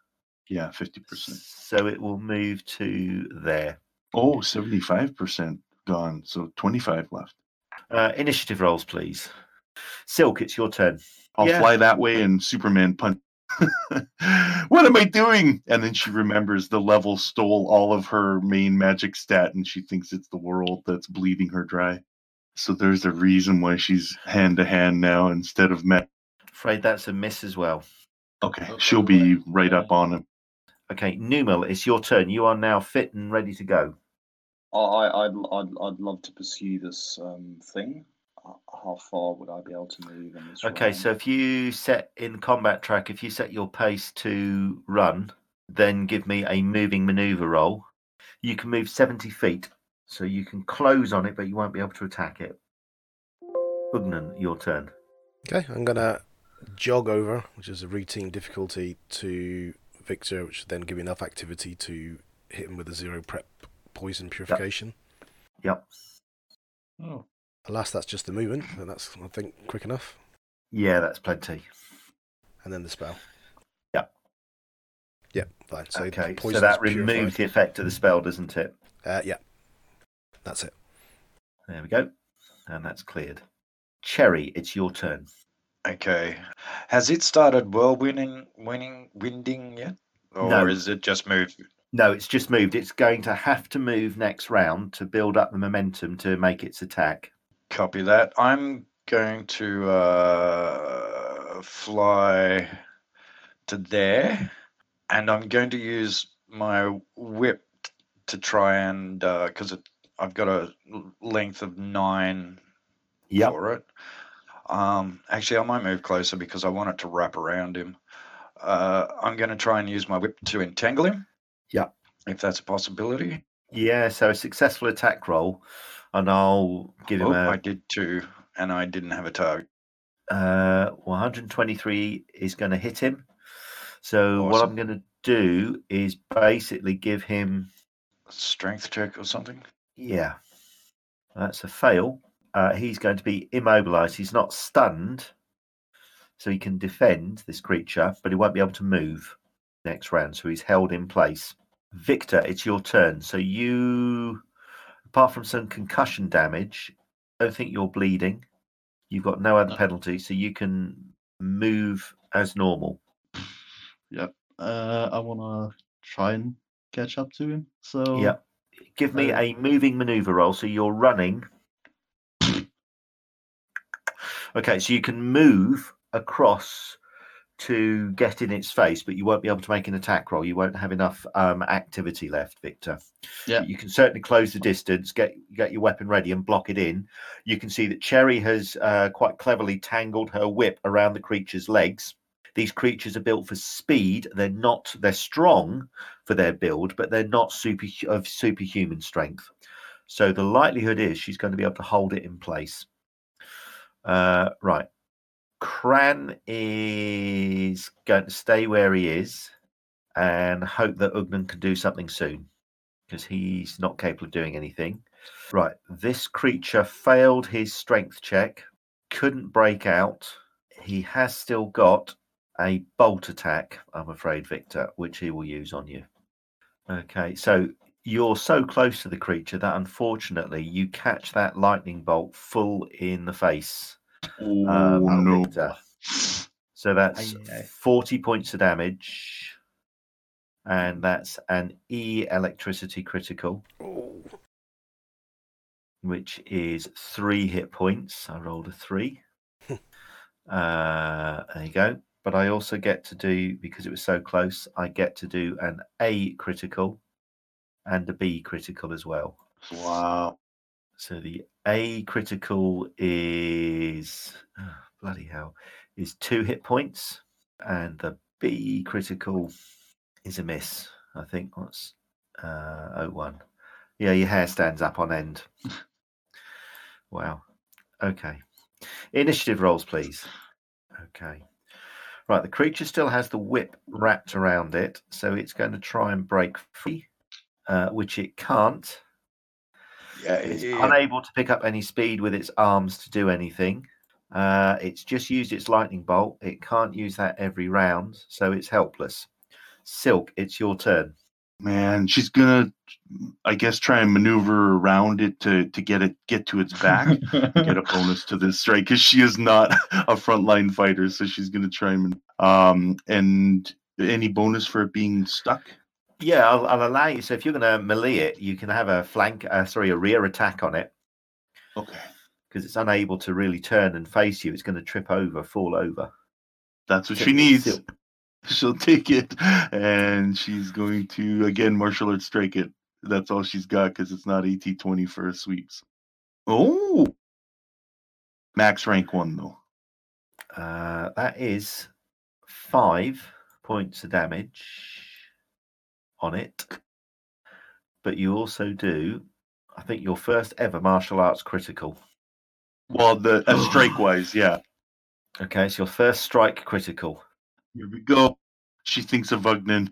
Yeah, fifty percent. So it will move to there. Oh, seventy-five percent gone. So twenty-five left. Uh, initiative rolls, please. Silk, it's your turn. I'll yeah. fly that way and Superman punch. What am I doing? And then she remembers the level stole all of her main magic stat, and she thinks it's the world that's bleeding her dry. So there's a reason why she's hand to hand now instead of met. Afraid that's a miss as well. Okay, okay. She'll be right up on him. Okay, Numal, it's your turn. You are now fit and ready to go. I, I'd, I'd, I'd love to pursue this um, thing. How far would I be able to move in this Okay, round? So if you set in combat track, if you set your pace to run, then give me a moving maneuver roll. You can move seventy feet, so you can close on it, but you won't be able to attack it. Ugnan, your turn. Okay, I'm going to jog over, which is a routine difficulty, to Victor, which then give me enough activity to hit him with a zero prep poison purification. Yep. yep. Oh. Alas, that's just the movement, and that's, I think, quick enough. Yeah, that's plenty. And then the spell. Yeah. Yeah, fine. So, okay, so that removes the effect of the spell, doesn't it? Uh, yeah. That's it. There we go. And that's cleared. Cherry, it's your turn. Okay. Has it started whirlwinding winning, winding yet? Or no. Is it just moved? No, it's just moved. It's going to have to move next round to build up the momentum to make its attack. Copy that. I'm going to uh, fly to there, and I'm going to use my whip to try and, because uh, I've got a length of nine yep. for it. Um, actually, I might move closer because I want it to wrap around him. Uh, I'm going to try and use my whip to entangle him. Yeah. If that's a possibility. Yeah, so a successful attack roll. And I'll give him oh, a... I did two, and I didn't have a target. Uh, one hundred twenty-three is going to hit him. So awesome. What I'm going to do is basically give him... a strength check or something? Yeah. That's a fail. Uh, he's going to be immobilized. He's not stunned, so he can defend this creature, but he won't be able to move next round, so he's held in place. Victor, it's your turn. So you... apart from some concussion damage, I don't think you're bleeding. You've got no other no. penalty, so you can move as normal. Yep. Uh, I want to try and catch up to him. So yeah, give me uh, a moving maneuver roll. So you're running. Okay, so you can move across to get in its face, but you won't be able to make an attack roll. You won't have enough um, activity left, Victor. Yeah, but you can certainly close the distance, get get your weapon ready, and block it in. You can see that Cherry has uh, quite cleverly tangled her whip around the creature's legs. These creatures are built for speed. They're not. They're strong for their build, but they're not super of superhuman strength. So the likelihood is she's going to be able to hold it in place. Uh, right. Cran is going to stay where he is and hope that Ugnan can do something soon, because he's not capable of doing anything. Right, this creature failed his strength check, couldn't break out. He has still got a bolt attack, I'm afraid, Victor, which he will use on you. Okay, so you're so close to the creature that unfortunately you catch that lightning bolt full in the face. Ooh, um, no. So that's forty points of damage, and that's an E electricity critical, Ooh. which is three hit points. I rolled a three. uh, there you go. But I also get to do, because it was so close, I get to do an A critical and a B critical as well. Wow. So the A critical is, oh, bloody hell, is two hit points. And the B critical is a miss. I think that's uh, oh one. Yeah, your hair stands up on end. Wow. Okay. Initiative rolls, please. Okay. Right, the creature still has the whip wrapped around it, so it's going to try and break free, uh, which it can't. Yeah, it it's yeah. unable to pick up any speed with its arms to do anything. Uh, it's just used its lightning bolt. It can't use that every round, so it's helpless. Silk, it's your turn. Man, she's going to, I guess, try and maneuver around it to, to get it get to its back, get a bonus to this strike, because she is not a frontline fighter, so she's going to try and... Um, and any bonus for it being stuck? Yeah, I'll, I'll allow you. So if you're going to melee it, you can have a flank, uh, sorry, a rear attack on it. Okay. Because it's unable to really turn and face you. It's going to trip over, fall over. That's what so she needs. Silk. She'll take it, and she's going to, again, martial arts strike it. That's all she's got, because it's not A T twenty for her sweeps. Oh! Max rank one, though. Uh, that is five points of damage on it. But you also do, I think, your first ever martial arts critical. Well, the uh, strike-wise, yeah. Okay, it's your first strike critical. Here we go. She thinks of Ugnan.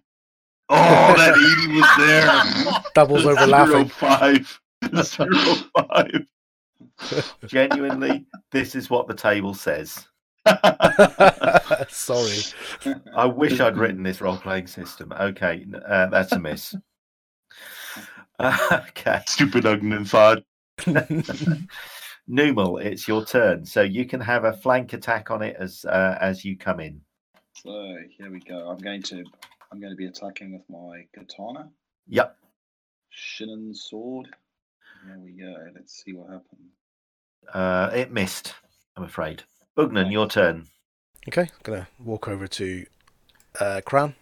Oh, that eighty was there. Doubles over laughing. zero five. zero five. Genuinely, this is what the table says. Sorry. I wish I'd written this role-playing system. Okay, uh, that's a miss. Uh, okay. Stupid Ugnan fad. Numal, it's your turn. So you can have a flank attack on it as uh, as you come in. So here we go. I'm going to I'm going to be attacking with my katana. Yep. Shinin sword. There we go. Let's see what happens. Uh, it missed, I'm afraid. Ugnan, okay. Your turn. Okay, I'm going to walk over to uh, Kran,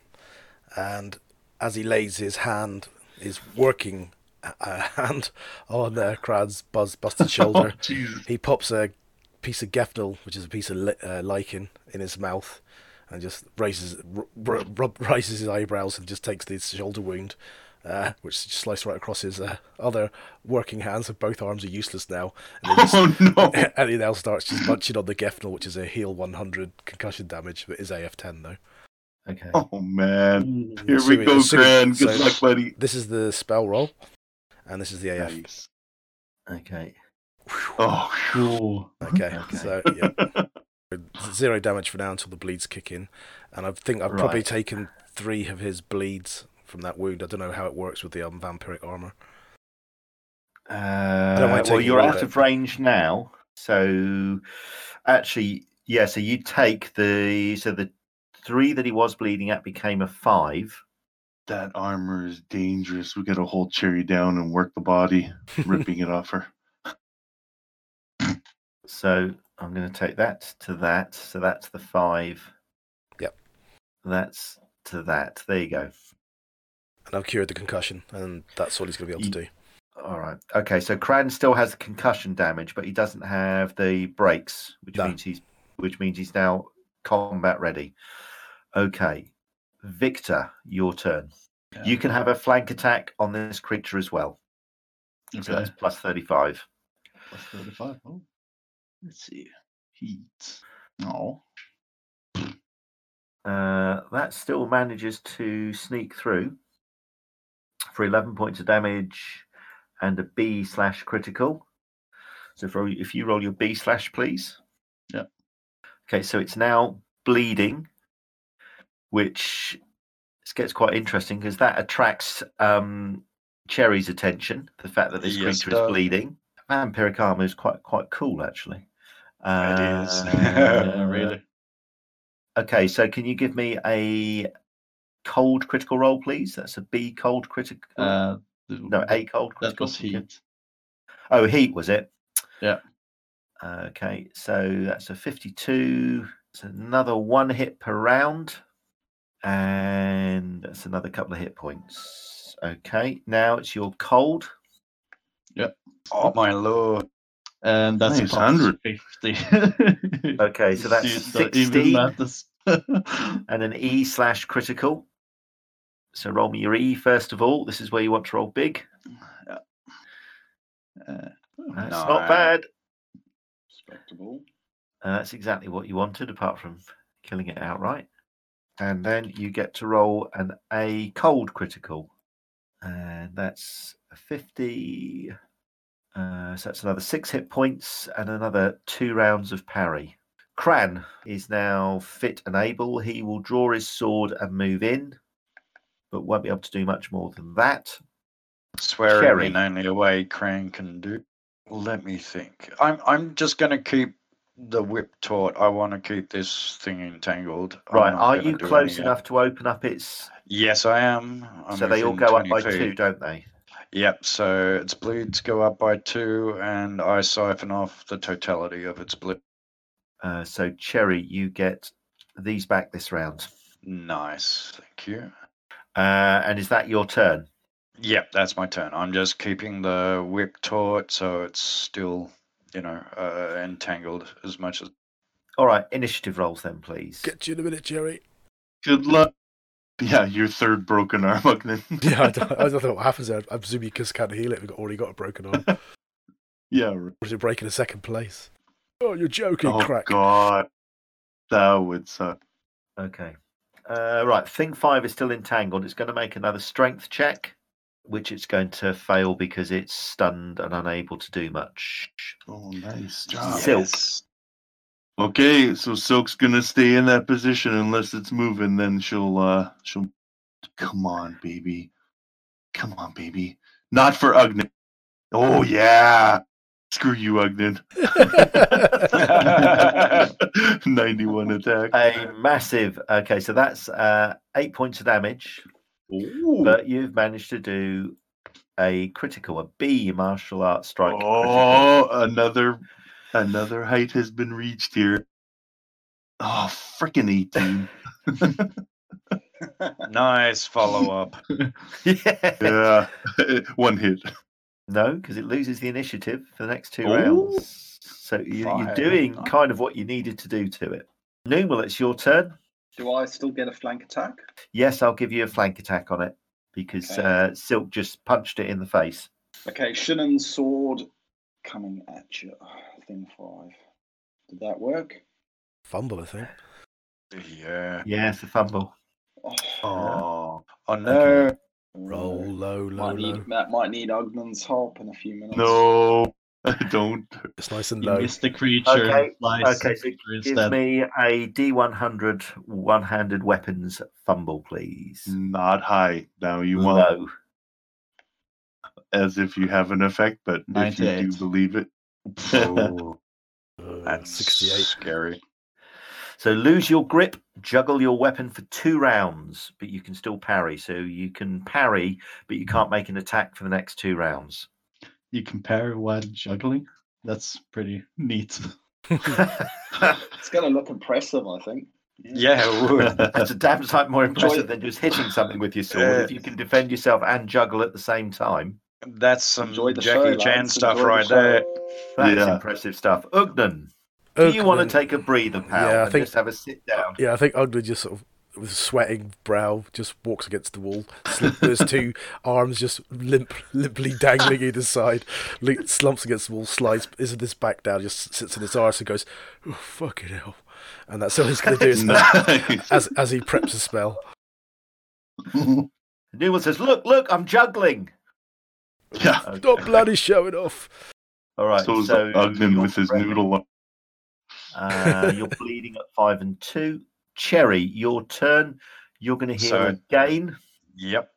and as he lays his hand, his working uh, hand on uh, Kran's buzz busted shoulder, oh, he pops a piece of gefnil, which is a piece of li- uh, lichen, in his mouth. And just raises r- r- r- raises his eyebrows and just takes the shoulder wound, uh, which sliced right across his uh, other working hands, and both arms are useless now. And just, oh no! And he now starts just munching on the Gefnal, which is a heal one hundred concussion damage, but is A F ten though. Okay. Oh man! Here Ooh, we so go, Gran. Good so luck, buddy. This is the spell roll, and this is the A F. Nice. Okay. Oh, sure. Okay. okay. So yeah. Zero damage for now until the bleeds kick in, and I think I've right. probably taken three of his bleeds from that wound. I don't know how it works with the um, vampiric armor. Uh, well, you're out of range now, so actually, yeah. So you take the so the three that he was bleeding at became a five. That armor is dangerous. We got to hold Cherry down and work the body, ripping it off her. So. I'm going to take that to that. So that's the five. Yep. That's to that. There you go. And I've cured the concussion, and that's all he's going to be able to do. All right. Okay, so Kran still has the concussion damage, but he doesn't have the breaks, which no. means he's which means he's now combat ready. Okay. Victor, your turn. Yeah. You can have a flank attack on this creature as well. Okay. So that's plus thirty-five. Plus thirty-five, oh. Let's see. Heat. No. Uh, that still manages to sneak through for eleven points of damage and a B slash critical. So if, if you roll your B slash, please. Yeah. Okay, so it's now bleeding, which gets quite interesting because that attracts um, Cherry's attention, the fact that this yes, creature is bleeding. Vampiric armor is quite quite cool, actually. Uh, it is. Yeah, really. Okay, so can you give me a cold critical roll, please? That's a B cold critical. Uh, no, A cold critical. That was heat. Oh, heat, was it? Yeah. Okay, so that's a fifty-two. It's another one hit per round. And that's another couple of hit points. Okay, now it's your cold. Yep. Oh, my lord. And that's nice. one hundred fifty. Okay, so that's sixteen. And an E slash critical. So roll me your E first of all. This is where you want to roll big. Yeah. Uh, that's no, not bad. Respectable. Uh, that's exactly what you wanted, apart from killing it outright. And then you get to roll an A cold critical. And that's a fifty. Uh, so that's another six hit points and another two rounds of parry. Cran is now fit and able. He will draw his sword and move in, but won't be able to do much more than that. Swearing in only a way Cran can do. Let me think. I'm I'm just going to keep the whip taut. I want to keep this thing entangled. Right. Are you close enough to open up its? Yes, I am. I'm so they all go up by two, don't they? Yep, so its bleeds go up by two, and I siphon off the totality of its bleed. Uh, so, Cherry, you get these back this round. Nice, thank you. Uh, and is that your turn? Yep, that's my turn. I'm just keeping the whip taut, so it's still, you know, uh, entangled as much as... All right, initiative rolls then, please. Get you in a minute, Cherry. Good luck. Yeah, your third broken arm. yeah, I don't, I don't know what happens there. I presume you just can't heal it if you've already got a broken arm. yeah. Or is it breaking a second place? Oh, you're joking, oh, crack. Oh, God. That would suck. Okay. Uh, right, Thing five is still entangled. It's going to make another strength check, which it's going to fail because it's stunned and unable to do much. Oh, nice job. Silk. Yes. Okay, so Silk's gonna stay in that position unless it's moving. Then she'll, uh, she'll. Come on, baby. Come on, baby. Not for Ugnin. Oh yeah. Screw you, Ugnin. Ninety-one attack. A massive. Okay, so that's uh, eight points of damage. Ooh. But you've managed to do a critical, a B martial arts strike. Oh, critical. another. Another height has been reached here. Oh, frickin' eighteen. Nice follow-up. yeah. yeah. One hit. No, because it loses the initiative for the next two Ooh. rounds. So you, you're doing nine. kind of what you needed to do to it. Numal, it's your turn. Do I still get a flank attack? Yes, I'll give you a flank attack on it because okay. uh, Silk just punched it in the face. Okay, Shannon's sword... coming at you. Thing five. Did that work? Fumble, I think. Yeah. Yeah, it's a fumble. Oh, oh, oh no. Roll low, low, might low. Need, that might need Ogden's help in a few minutes. No, I don't. It's nice and low. You missed the creature. Okay, okay so give instead. me a D one hundred one-handed weapons fumble, please. Not high. Now you want low. As if you have an effect, but if you do believe it. Oh, that's sixty-eight. Scary. So lose your grip, juggle your weapon for two rounds, but you can still parry. So you can parry, but you can't make an attack for the next two rounds. You can parry while juggling? That's pretty neat. It's going to look impressive, I think. Yeah, it would. That's a damn sight more impressive than just hitting something with your sword. Yeah. If you can defend yourself and juggle at the same time. That's some Jackie show, Chan stuff Enjoy right the there. That's yeah. impressive stuff. Ugnan, do you want to take a breather, pal, yeah, I and think, just have a sit down? Yeah, I think Ugnan just sort of, with a sweating brow, just walks against the wall. Those two arms just limp, limply dangling either side. Slumps against the wall, slides, isn't this back down, just sits in his arse and goes, oh, fucking hell. And that's all he's going to do is nice. as, as he preps a spell. Newell says, look, look, I'm juggling. Yeah, okay. Don't bloody show it off. All right, so, so Ugnan with his noodle up. Uh, you're bleeding at five and two. Cherry, your turn. You're going to heal so, again. Yep.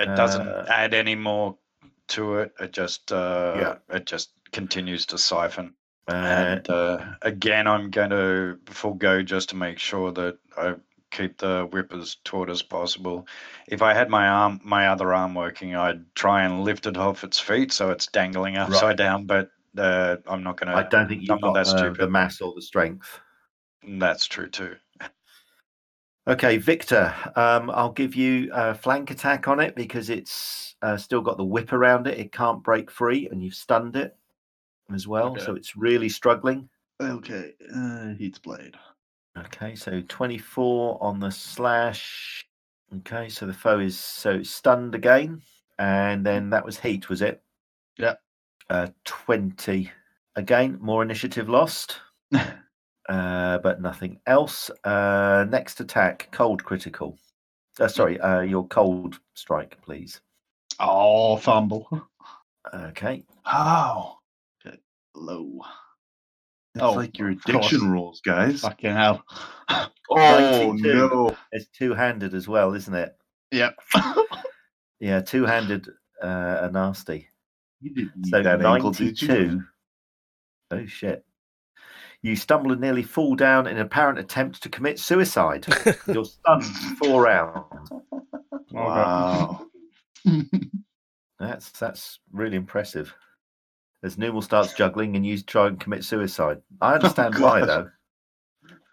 It doesn't uh, add any more to it. It just uh, yeah. it just continues to siphon. And uh, again, I'm going to forego just to make sure that I keep the whip as taut as possible. If I had my arm, my other arm working, I'd try and lift it off its feet so it's dangling upside right. down. But uh, I'm not going to. I don't think you've got uh, the mass or the strength. That's true too. Okay, Victor, um, I'll give you a flank attack on it because it's uh, still got the whip around it. It can't break free, and you've stunned it as well, okay. So it's really struggling. Okay, uh, heat's blade. Okay, so twenty-four on the slash. Okay, so the foe is so it's stunned again, and then that was heat, was it? Yeah. Uh, twenty again, more initiative lost. Uh, but nothing else. Uh, next attack, cold critical. Uh, sorry, uh, your cold strike, please. Oh, fumble. Okay. Oh. Okay. Low. It's oh, like your addiction rules, guys. Fucking hell. Oh, no. It's two-handed as well, isn't it? Yeah. Yeah, two-handed uh, are nasty. You didn't need so that ninety-two. Angle, did you? Oh, shit. You stumble and nearly fall down in an apparent attempt to commit suicide. You're stunned for rounds. Wow. that's that's really impressive. As Numal starts juggling and you try and commit suicide. I understand oh, why, though.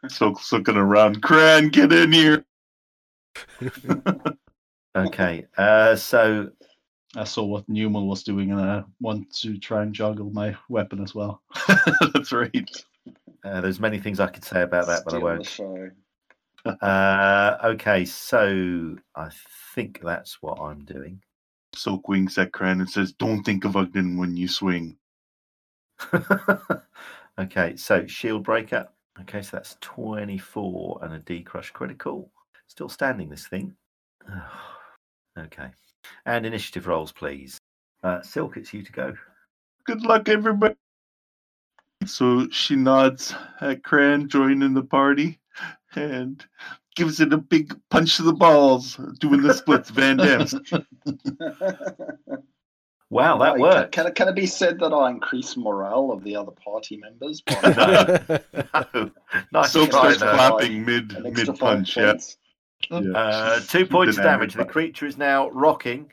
So looking around. Cran, get in here. Okay. Uh, so I saw what Numal was doing, and I want to try and juggle my weapon as well. That's right. Uh, there's many things I could say about that, Steal but I won't. uh, okay, so I think that's what I'm doing. Silk winks at Cran and says, "Don't think of Ogden when you swing." Okay, so shield breaker. Okay, so that's twenty-four and a D crush critical. Still standing, this thing. Okay, and initiative rolls, please. Uh, Silk, it's you to go. Good luck, everybody. So she nods at Cran joining the party and gives it a big punch to the balls, doing the splits, Van Damme's. Wow, that Wait, worked. Can, can it be said that I increase morale of the other party members? By no. Nice so starts clapping mid, mid-punch, yeah. yeah. Uh, two points damage. The creature is now rocking.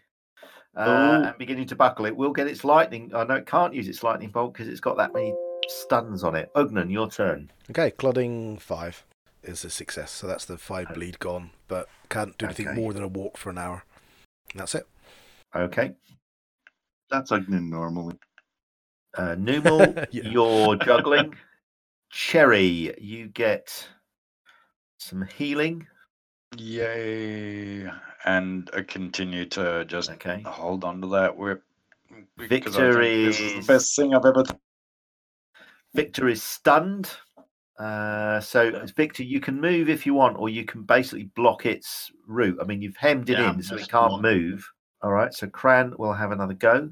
Uh, and beginning to buckle. It will get its lightning. I oh, know it can't use its lightning bolt because it's got that many stuns on it. Ognan, your turn. Okay, clodding five is a success, so that's the five bleed gone, but can't do anything okay. more than a walk for an hour. And that's it. Okay. That's Ognan normally. Uh, Numal, yeah. You're juggling. Cherry, you get some healing. Yay. And I continue to just okay. hold on to that whip. Victor is... This is the best thing I've ever done. Victor is stunned. Uh, so, Victor, you can move if you want, or you can basically block its route. I mean, you've hemmed it yeah, in, so it can't blocked. move. All right, so Cran will have another go.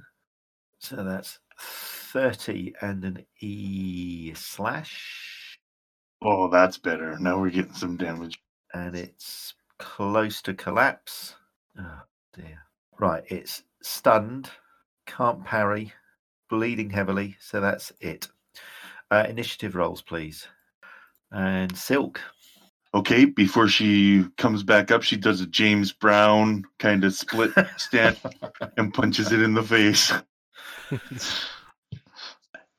So that's thirty and an E slash. Oh, that's better. Now we're getting some damage. And it's close to collapse. Oh, dear. Right, it's stunned. Can't parry. Bleeding heavily. So that's it. Uh, initiative rolls, please. And Silk. Okay, before she comes back up, she does a James Brown kind of split stand and punches it in the face.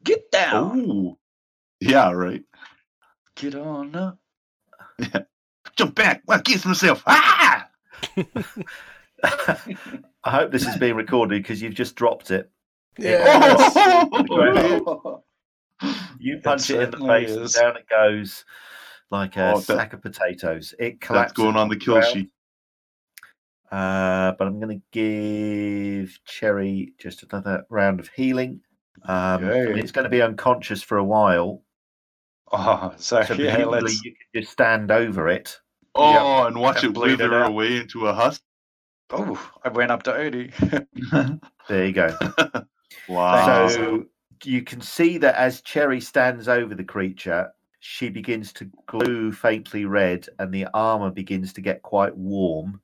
Get down. Ooh. Yeah, right. Get on up. Yeah. Jump back. Well, I kiss myself. Ah! I hope this is being recorded because you've just dropped it. Yeah. Oh! You punch it, it in the face, is. and down it goes like a oh, sack of potatoes. It collapses. That's going on the kill sheet. Uh, but I'm going to give Cherry just another round of healing. Um, I mean, it's going to be unconscious for a while. Oh, so, so yeah, let's... you can just stand over it. Oh, yep. and watch and it wither it away into a husk. Oh, I went up to Odie. There you go. Wow. So, you can see that as Cherry stands over the creature, she begins to glow faintly red and the armour begins to get quite warm.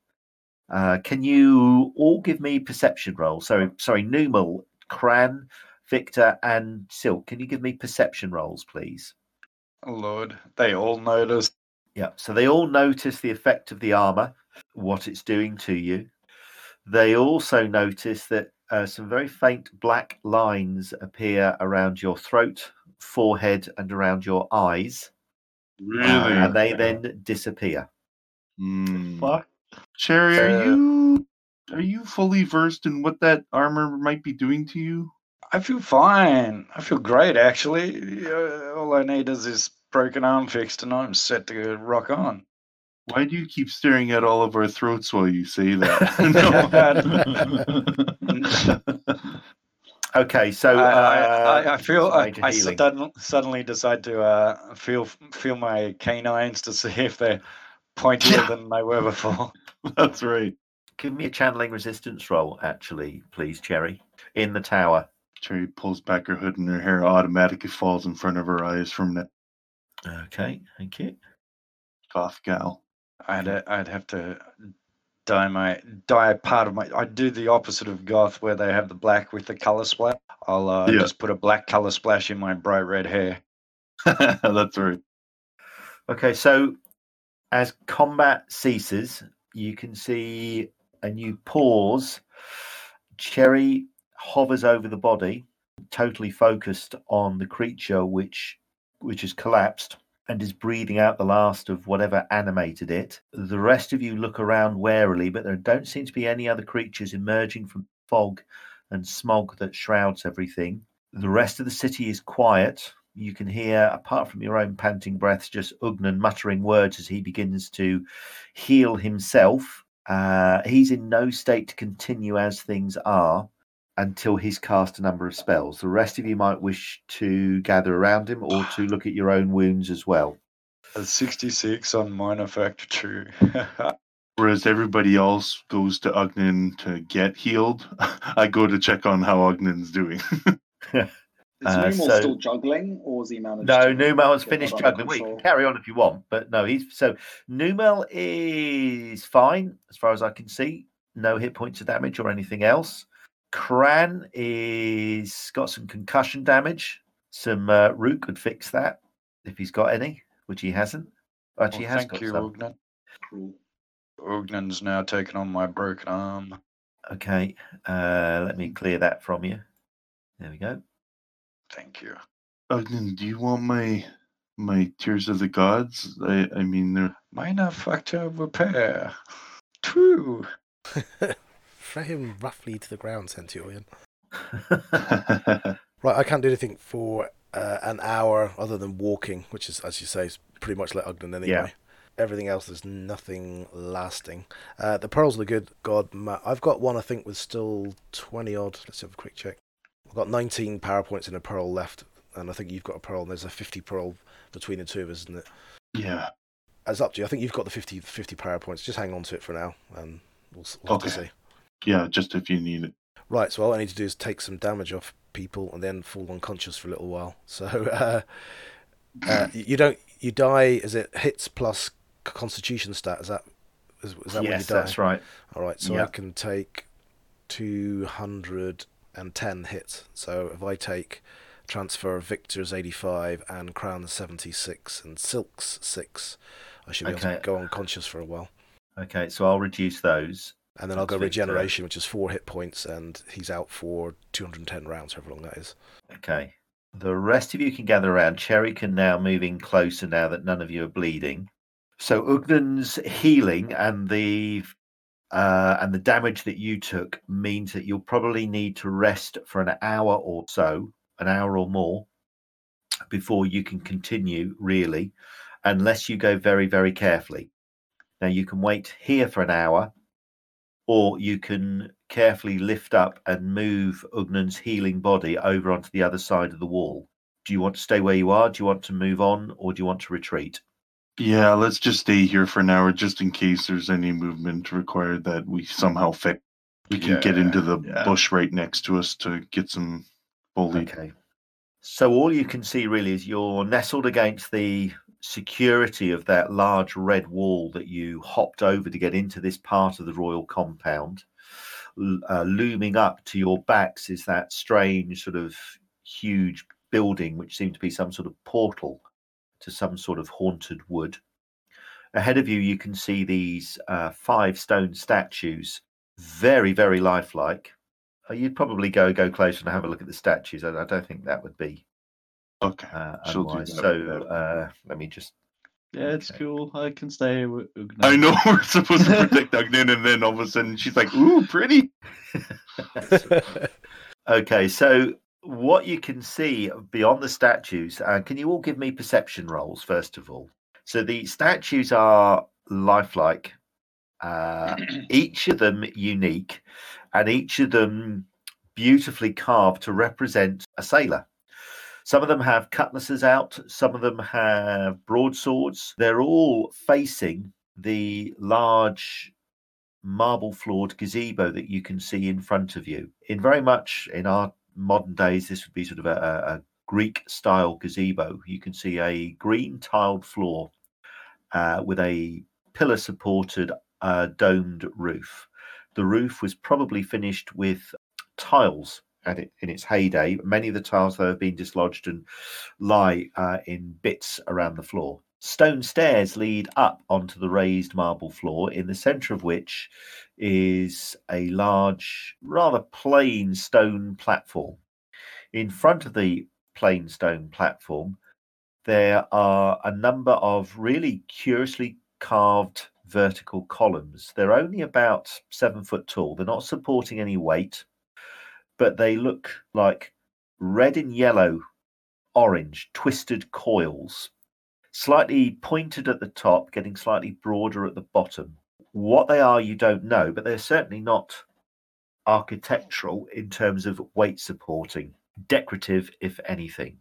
Uh, can you all give me perception rolls? Sorry, sorry, Numal, Cran, Victor, and Silk. Can you give me perception rolls, please? Oh, Lord, they all notice. Yeah, so they all notice the effect of the armor, what it's doing to you. They also notice that uh, some very faint black lines appear around your throat, forehead, and around your eyes. Really? Uh, and they then disappear. Mm. Fuck. Cherry, are uh, you are you fully versed in what that armor might be doing to you? I feel fine. I feel great, actually. Uh, all I need is this broken arm fixed, and I'm set to rock on. Why do you keep staring at all of our throats while you say that? No. Okay, so uh, I, I, I feel I, I sudden, suddenly decide to uh, feel feel my canines to see if they're pointier than they were before. That's right. Give me a channeling resistance roll, actually, please, Cherry. In the tower. Cherry pulls back her hood, and her hair automatically falls in front of her eyes from that. Okay, thank you. Tough gal. I'd I'd have to. Dye my dye part of my. I do the opposite of goth, where they have the black with the color splash. I'll uh, yeah. just put a black color splash in my bright red hair. That's right. Okay, so as combat ceases, you can see a new pause. Cherry hovers over the body, totally focused on the creature which which has collapsed and is breathing out the last of whatever animated it. The rest of you look around warily, but there don't seem to be any other creatures emerging from fog and smog that shrouds everything. The rest of the city is quiet. You can hear, apart from your own panting breaths, just Ugnan muttering words as he begins to heal himself. Uh, he's in no state to continue as things are until he's cast a number of spells. The rest of you might wish to gather around him or to look at your own wounds as well. A sixty-six on minor factor two. Whereas everybody else goes to Ugnan to get healed, I go to check on how Ugnan's doing. Is uh, Numal so, still juggling, or is he managed? No, Numal has finished juggling. We can carry on if you want, but no, he's so Numal is fine as far as I can see. No hit points of damage or anything else. Cran is got some concussion damage. Some uh, Root could fix that if he's got any, which he hasn't. Actually, he well, has thank got you, some. Ugnan. Cool. Ugnan's now taken on my broken arm. Okay, uh, let me clear that from you. There we go. Thank you. Ugnan, do you want my my Tears of the Gods? I, I mean, they're minor factor repair. True. Throw him roughly to the ground, Centurion. Right, I can't do anything for uh, an hour other than walking, which is, as you say, is pretty much like Ugnan anyway. Yeah. Everything else, there's nothing lasting. Uh, the pearls are good. God, I've got one, I think, with still twenty odd. Let's have a quick check. I've got nineteen power points and a pearl left, and I think you've got a pearl, and there's a fifty pearl between the two of us, isn't it? Yeah. It's up to you. I think you've got the fifty power points. Just hang on to it for now, and we'll, we'll okay. have to see. Yeah, just if you need it. Right, so all I need to do is take some damage off people and then fall unconscious for a little while. So uh, uh, you don't you die, is it hits plus constitution stat? Is that, is, is that yes, when you die? Yes, that's right. All right, so yep. I can take two hundred ten hits. So if I take transfer Victor's eighty-five and Crown's seventy-six and Silk's six, I should be okay. able to go unconscious for a while. Okay, so I'll reduce those. And then I'll go regeneration, which is four hit points, and he's out for two hundred ten rounds, however long that is. Okay. The rest of you can gather around. Cherry can now move in closer now that none of you are bleeding. So Ugnan's healing and the uh, and the damage that you took means that you'll probably need to rest for an hour or so, an hour or more, before you can continue, really, unless you go very, very carefully. Now, you can wait here for an hour, or you can carefully lift up and move Ugnan's healing body over onto the other side of the wall. Do you want to stay where you are? Do you want to move on? Or do you want to retreat? Yeah, let's just stay here for an hour, just in case there's any movement required that we somehow fix. We can yeah, get into the yeah. bush right next to us to get some bully. Okay. So all you can see really is you're nestled against the security of that large red wall that you hopped over to get into this part of the royal compound. Uh, looming up to your backs is that strange sort of huge building, which seemed to be some sort of portal to some sort of haunted wood. Ahead of you, you can see these uh, five stone statues, very, very lifelike. Uh, you'd probably go go closer and have a look at the statues. I, I don't think that would be okay. Uh, otherwise, so uh, let me just. Yeah, it's okay. Cool. I can stay with Ugnan. I know we're supposed to protect Ugnan, and then all of a sudden she's like, ooh, pretty. Okay, so what you can see beyond the statues, uh, can you all give me perception rolls, first of all? So the statues are lifelike, uh, each of them unique, and each of them beautifully carved to represent a sailor. Some of them have cutlasses out. Some of them have broadswords. They're all facing the large marble-floored gazebo that you can see in front of you. In very much in our modern days, this would be sort of a, a Greek-style gazebo. You can see a green tiled floor uh, with a pillar-supported uh, domed roof. The roof was probably finished with tiles. At it, in its heyday, many of the tiles though have been dislodged and lie uh, in bits around the floor. Stone stairs lead up onto the raised marble floor, in the centre of which is a large, rather plain stone platform. In front of the plain stone platform, there are a number of really curiously carved vertical columns. They're only about seven foot tall. They're not supporting any weight, but they look like red and yellow, orange, twisted coils, slightly pointed at the top, getting slightly broader at the bottom. What they are, you don't know, but they're certainly not architectural in terms of weight supporting, decorative, if anything.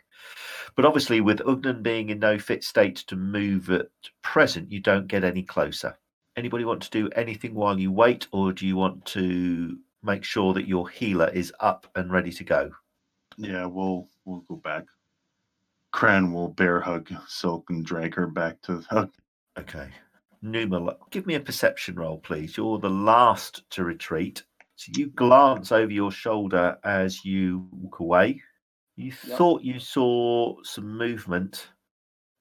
But obviously, with Ugnan being in no fit state to move at present, you don't get any closer. Anybody want to do anything while you wait, or do you want to make sure that your healer is up and ready to go? Yeah, we'll we'll go back. Cran will bear hug Silk and drag her back to the hug. Okay. Numa, give me a perception roll, please. You're the last to retreat. So you glance over your shoulder as you walk away. You yep. thought you saw some movement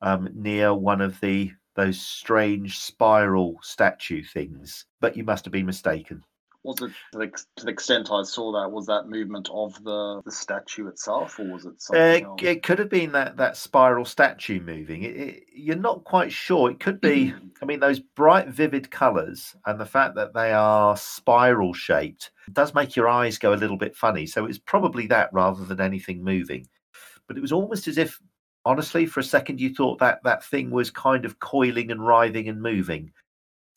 um, near one of the those strange spiral statue things, but you must have been mistaken. Was it, to the extent I saw that, was that movement of the, the statue itself, or was it something uh, else? It could have been that, that spiral statue moving. It, it, you're not quite sure. It could be, I mean, those bright, vivid colours and the fact that they are spiral-shaped does make your eyes go a little bit funny. So it's probably that rather than anything moving. But it was almost as if, honestly, for a second you thought that that thing was kind of coiling and writhing and moving.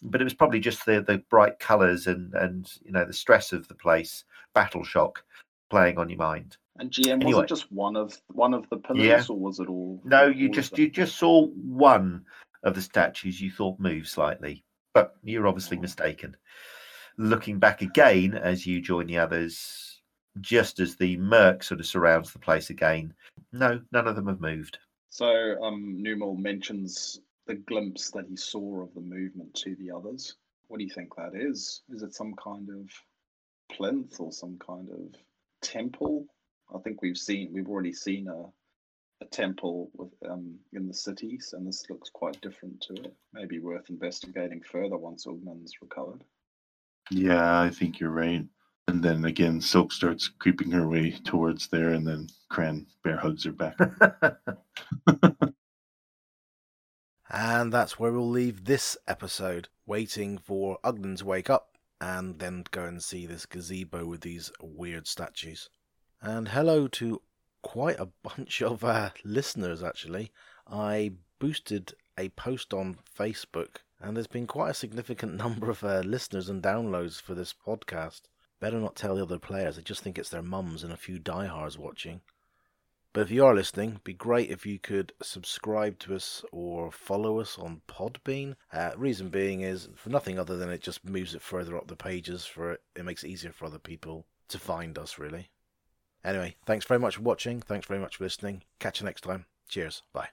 But it was probably just the, the bright colours and, and, you know, the stress of the place, battle shock, playing on your mind. And G M, anyway, was it just one of one of the pillars, yeah. or was it all? No, you just them? you just saw one of the statues you thought moved slightly, but you're obviously oh. mistaken. Looking back again as you join the others, just as the murk sort of surrounds the place again, no, none of them have moved. So um, Numal mentions the glimpse that he saw of the movement to the others. What do you think that is? Is it some kind of plinth or some kind of temple? I think we've seen, we've already seen a a temple with, um, in the cities, and this looks quite different to it. Maybe worth investigating further once Ugnan's recovered. Yeah, I think you're right. And then again, Silk starts creeping her way towards there, and then Cran bear hugs her back. And that's where we'll leave this episode, waiting for Ugnan to wake up and then go and see this gazebo with these weird statues. And hello to quite a bunch of uh, listeners, actually. I boosted a post on Facebook, and there's been quite a significant number of uh, listeners and downloads for this podcast. Better not tell the other players, they just think it's their mums and a few diehards watching. But if you are listening, it'd be great if you could subscribe to us or follow us on Podbean. Uh, reason being is for nothing other than it just moves it further up the pages. For it, it makes it easier for other people to find us, really. Anyway, thanks very much for watching. Thanks very much for listening. Catch you next time. Cheers. Bye.